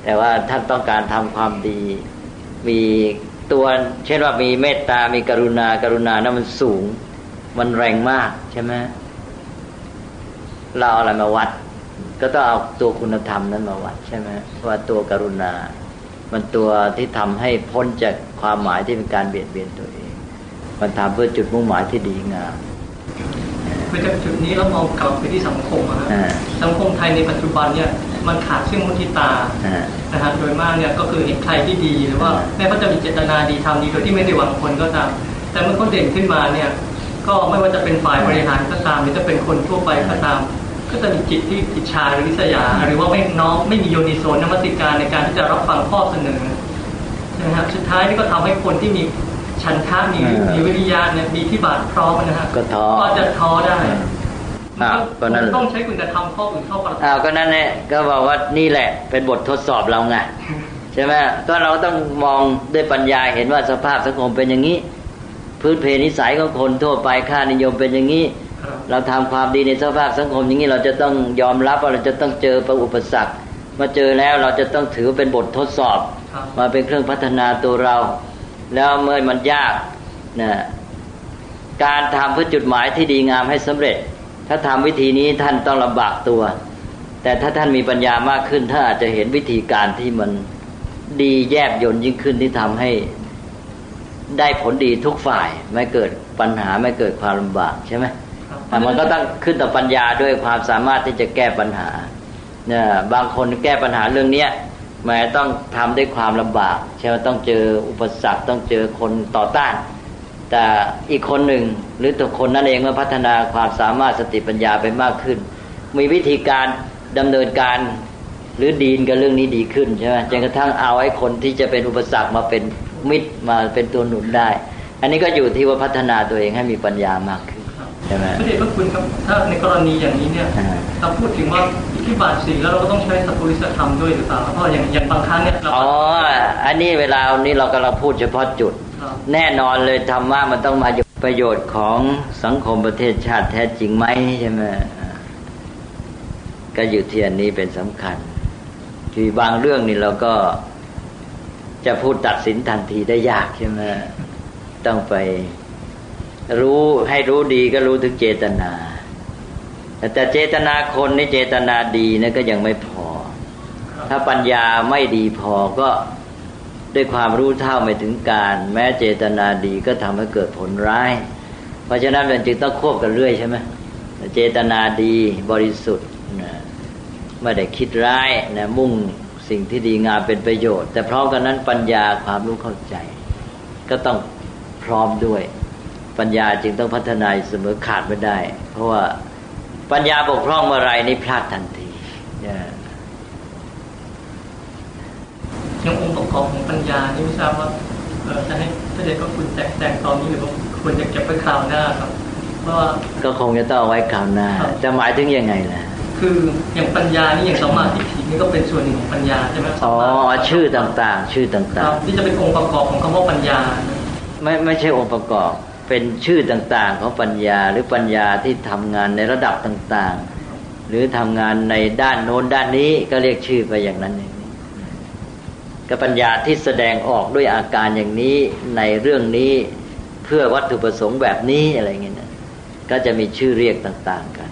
แต่ว่าท่านต้องการทำความดีมีตัวเช่นว่ามีเมตตามีกรุณานั้นมันสูงมันแรงมากใช่ไหมเราเอาอะไรมาวัดก็ต้องเอาตัวคุณธรรมนั้นมาวัดใช่ไหมว่าตัวกรุณามันตัวที่ทำให้พ้นจากความหมายที่เป็นการเบียดเบียนตัวเอง มันทำเพื่อจุดมุ่งหมายที่ดีงามเพื่อจุดนี้เราเอากลับไปที่สังคมนะสังคมไทยในปัจจุบันเนี่ยมันขาดซึ่งมุทิตานะฮะโดยมากเนี่ยก็คือเห็นใครที่ดีหรือว่าแม้ว่าจะมีเจตนาดีทำดีโดยที่ไม่ได้หวังผลก็ตามแต่เมื่อเขาเด่นขึ้นมาเนี่ยก็ไม่ว่าจะเป็นฝ่ายบริหารก็ตามหรือจะเป็นคนทั่วไปก็ตามก็จะมีจิตที่อิจฉาหรือริษยาหรือว่าไม่น้อมไม่มีโยนิโสนมัสสิการในการที่จะรับฟังข้อเสนอนะครับสุดท้ายนี่ก็ทำให้คนที่มีฉันทะมีวิริยะเนี่ยมีที่บาดพร้อมนะฮะก็จะท้อได้ก็นั่นต้องใช้คุณธรรมข้ออื่นเข้าประกอบก็นั่นแหละก็บอกว่านี่แหละเป็นบททดสอบเราไงใช่ไหมก็เราต้องมองด้วยปัญญาเห็นว่าสภาพสังคมเป็นอย่างนี้พื้นเพนิสัยของคนทั่วไปค่านิยมเป็นอย่างนี้เราทำความดีในสภาพสังคมอย่างนี้เราจะต้องยอมรับว่าเราจะต้องเจออุปสรรคมาเจอแล้วเราจะต้องถือเป็นบททดสอบมาเป็นเครื่องพัฒนาตัวเราแล้วเมื่อมันยากนะการทำเพื่อจุดหมายที่ดีงามให้สำเร็จถ้าทำวิธีนี้ท่านต้องลำบากตัวแต่ถ้าท่านมีปัญญามากขึ้นท่านอาจจะเห็นวิธีการที่มันดีแยบยลยิ่งขึ้นที่ทำให้ได้ผลดีทุกฝ่ายไม่เกิดปัญหาไม่เกิดความลำบากใช่ไหมแต่มันก็ต้องขึ้นต่อปัญญาด้วยความสามารถที่จะแก้ปัญหาเนี่ยบางคนแก้ปัญหาเรื่องนี้แม้ต้องทำด้วยความลำบากใช่ไหมต้องเจออุปสรรคต้องเจอคนต่อต้านแต่อีกคนหนึ่งหรือตัวคนนั่นเองเมื่อพัฒนาความสามารถสติปัญญาไปมากขึ้นมีวิธีการดำเนินการหรือดีลกับเรื่องนี้ดีขึ้นใช่ไหมจนกระทั่งเอาไอ้คนที่จะเป็นอุปสรรคมาเป็นมิตรมาเป็นตัวหนุนได้อันนี้ก็อยู่ที่ว่าพัฒนาตัวเองให้มีปัญญามากขึ้นใช่ไหมพระเดชพระคุณครับถ้าในกรณีอย่างนี้เนี่ยเราพูดถึงว่าที่บาทสีแล้วเราก็ต้องใช้สัพพุริสธรรมด้วยหรือเปล่าเพราะอย่างบางครั้งเนี่ยอ๋ออันนี้เวลานี้เรากำลังพูดเฉพาะจุดแน่นอนเลยธรรมะมันต้องมาประโยชน์ของสังคมประเทศชาติแท้จริงไหมใช่ไหมก็อยู่ที่อันนี้เป็นสำคัญคือบางเรื่องนี่เราก็จะพูดตัดสินทันทีได้ยากใช่ไหมต้องไปรู้ให้รู้ดีก็รู้ถึงเจตนาแต่เจตนาคนนี่เจตนาดีนะก็ยังไม่พอถ้าปัญญาไม่ดีพอก็ด้วยความรู้เท่าไม่ถึงการแม้เจตนาดีก็ทำให้เกิดผลร้ายเพราะฉะนั้นมันจึงต้องควบกันเรื่อยใช่ไหมเจตนาดีบริสุทธิ์นะไม่ได้คิดร้ายนะมุ่งสิ่งที่ดีงามเป็นประโยชน์แต่พร้อมกันนั้นปัญญาความรู้เข้าใจก็ต้องพร้อมด้วยปัญญาจึงต้องพัฒนาเสมอขาดไม่ได้เพราะว่าปัญญาบกพร่องเมื่อไรนี่พลาดทันทียังองค์ประกอบของปัญญานี่ไม่ทราบว่าจะให้ประเด็นก็คุณแตกตอนนี้หรือว่าควรจะเก็บไว้คราวหน้าครับเพราะว่าก็คงจะต้องเอาไว้คราวหน้าจะหมายถึงยังไงล่ะคืออย่างปัญญานี่อย่างสัมมาทิฏฐินี่ก็เป็นส่วนหนึ่งของปัญญาใช่ไหมอ๋อชื่อต่างๆชื่อต่างๆที่จะเป็นองค์ประกอบของคำว่าปัญญาไม่ใช่องค์ประกอบเป็นชื่อต่างๆของปัญญาหรือปัญญาที่ทำงานในระดับต่างๆหรือทำงานในด้านโน้นด้านนี้ก็เรียกชื่อไปอย่างนั้นเองก็ปัญญาที่แสดงออกด้วยอาการอย่างนี้ในเรื่องนี้เพื่อวัตถุประสงค์แบบนี้อะไรอย่างเงี้ยก็จะมีชื่อเรียกต่างๆกัน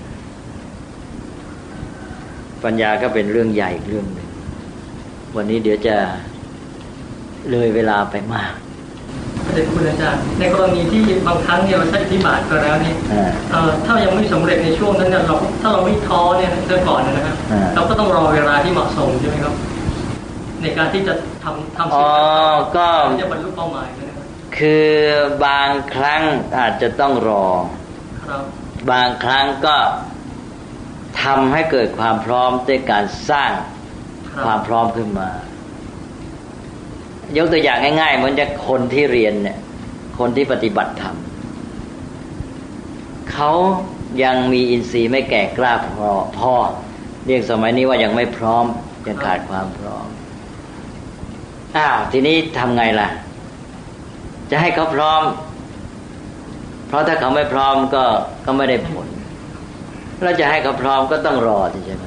ปัญญาก็เป็นเรื่องใหญ่เรื่องหนึ่งวันนี้เดี๋ยวจะเลยเวลาไปมากประเด็นคุณอาจารย์ในกรณีที่บางครั้งเนี่ยเราใช้ที่บาทก็แล้วนี่ถ้ายังไม่สำเร็จในช่วงนั้นเนี่ยเราถ้าเราไม่ท้อเนี่ยเริ่มก่อนนะครับเราก็ต้องรอเวลาที่เหมาะสมใช่ไหมครับในการที่จะทำสิ่งก็จะบรรลุเป้าหมายนะครับคือบางครั้งอาจจะต้องรอบางครั้งก็ทำให้เกิดความพร้อมด้วยการสร้างความพร้อมขึ้นมายกตัวอย่างง่ายๆเหมือนจะคนที่เรียนเนี่ยคนที่ปฏิบัติธรรมเขายังมีอินทรีย์ไม่แก่กล้าพอเรียกสมัยนี้ว่ายังไม่พร้อมยังขาดความพร้อมทีนี้ทำไงล่ะจะให้เขาพร้อมเพราะถ้าเขาไม่พร้อมก็ไม่ได้ผลเราจะให้เขาพร้อมก็ต้องรอใช่ไหม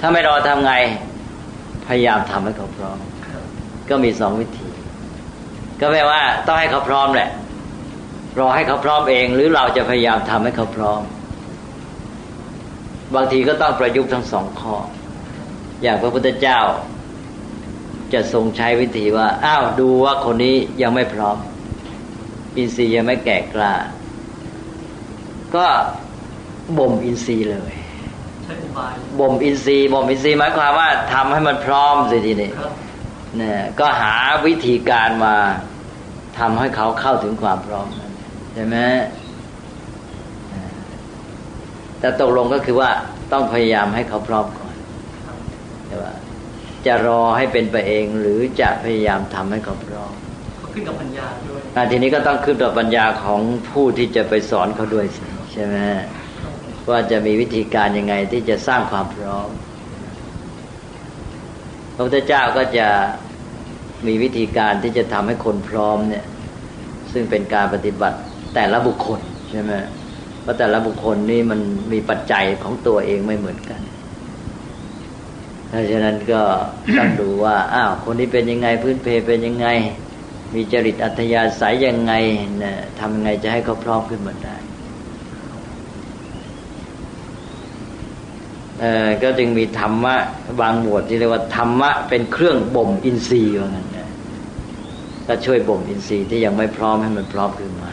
ถ้าไม่รอทำไงพยายามทำให้เขาพร้อมก็มีสองวิธีก็แปลว่าต้องให้เขาพร้อมแหละรอให้เขาพร้อมเองหรือเราจะพยายามทำให้เขาพร้อมบางทีก็ต้องประยุกต์ทั้งสองข้ออย่างพระพุทธเจ้าจะทรงใช้วิธีว่าดูว่าคนนี้ยังไม่พร้อม อินทรีย์ยังไม่แก่กล้าก็บ่มอินทรีย์เลยบ่มอินทรีย์หมายความว่าทำให้มันพร้อมสิทีนี้เนี่ยก็หาวิธีการมาทำให้เขาเข้าถึงความพร้อมใช่ไหมแต่ตกลงก็คือว่าต้องพยายามให้เขาพร้อมก่อนแต่ว่าจะรอให้เป็นไปเองหรือจะพยายามทำให้เขาพร้อมขึ้นกับปัญญาด้วยทีนี้ก็ต้องขึ้นกับปัญญาของผู้ที่จะไปสอนเขาด้วยใช่ไหมว่าจะมีวิธีการยังไงที่จะสร้างความพร้อมพระพุทธเจ้าก็จะมีวิธีการที่จะทำให้คนพร้อมเนี่ยซึ่งเป็นการปฏิบัติแต่ละบุคคลใช่ไหมเพราะแต่ละบุคคลนี่มันมีปัจจัยของตัวเองไม่เหมือนกันเพราะฉะนั้นก็ต้องดูว่าอ้าวคนนี้เป็นยังไงพื้นเพเป็นยังไงมีจริตอัธยาศัยยังไงนะทำยังไงจะให้เขาพร้อมขึ้นมาได้ก็จึงมีธรรมะบางหมวดที่เรียกว่าธรรมะเป็นเครื่องบ่มอินทรีย์ว่างั้นนะก็ช่วยบ่มอินทรีย์ที่ยังไม่พร้อมให้มันพร้อมขึ้นมา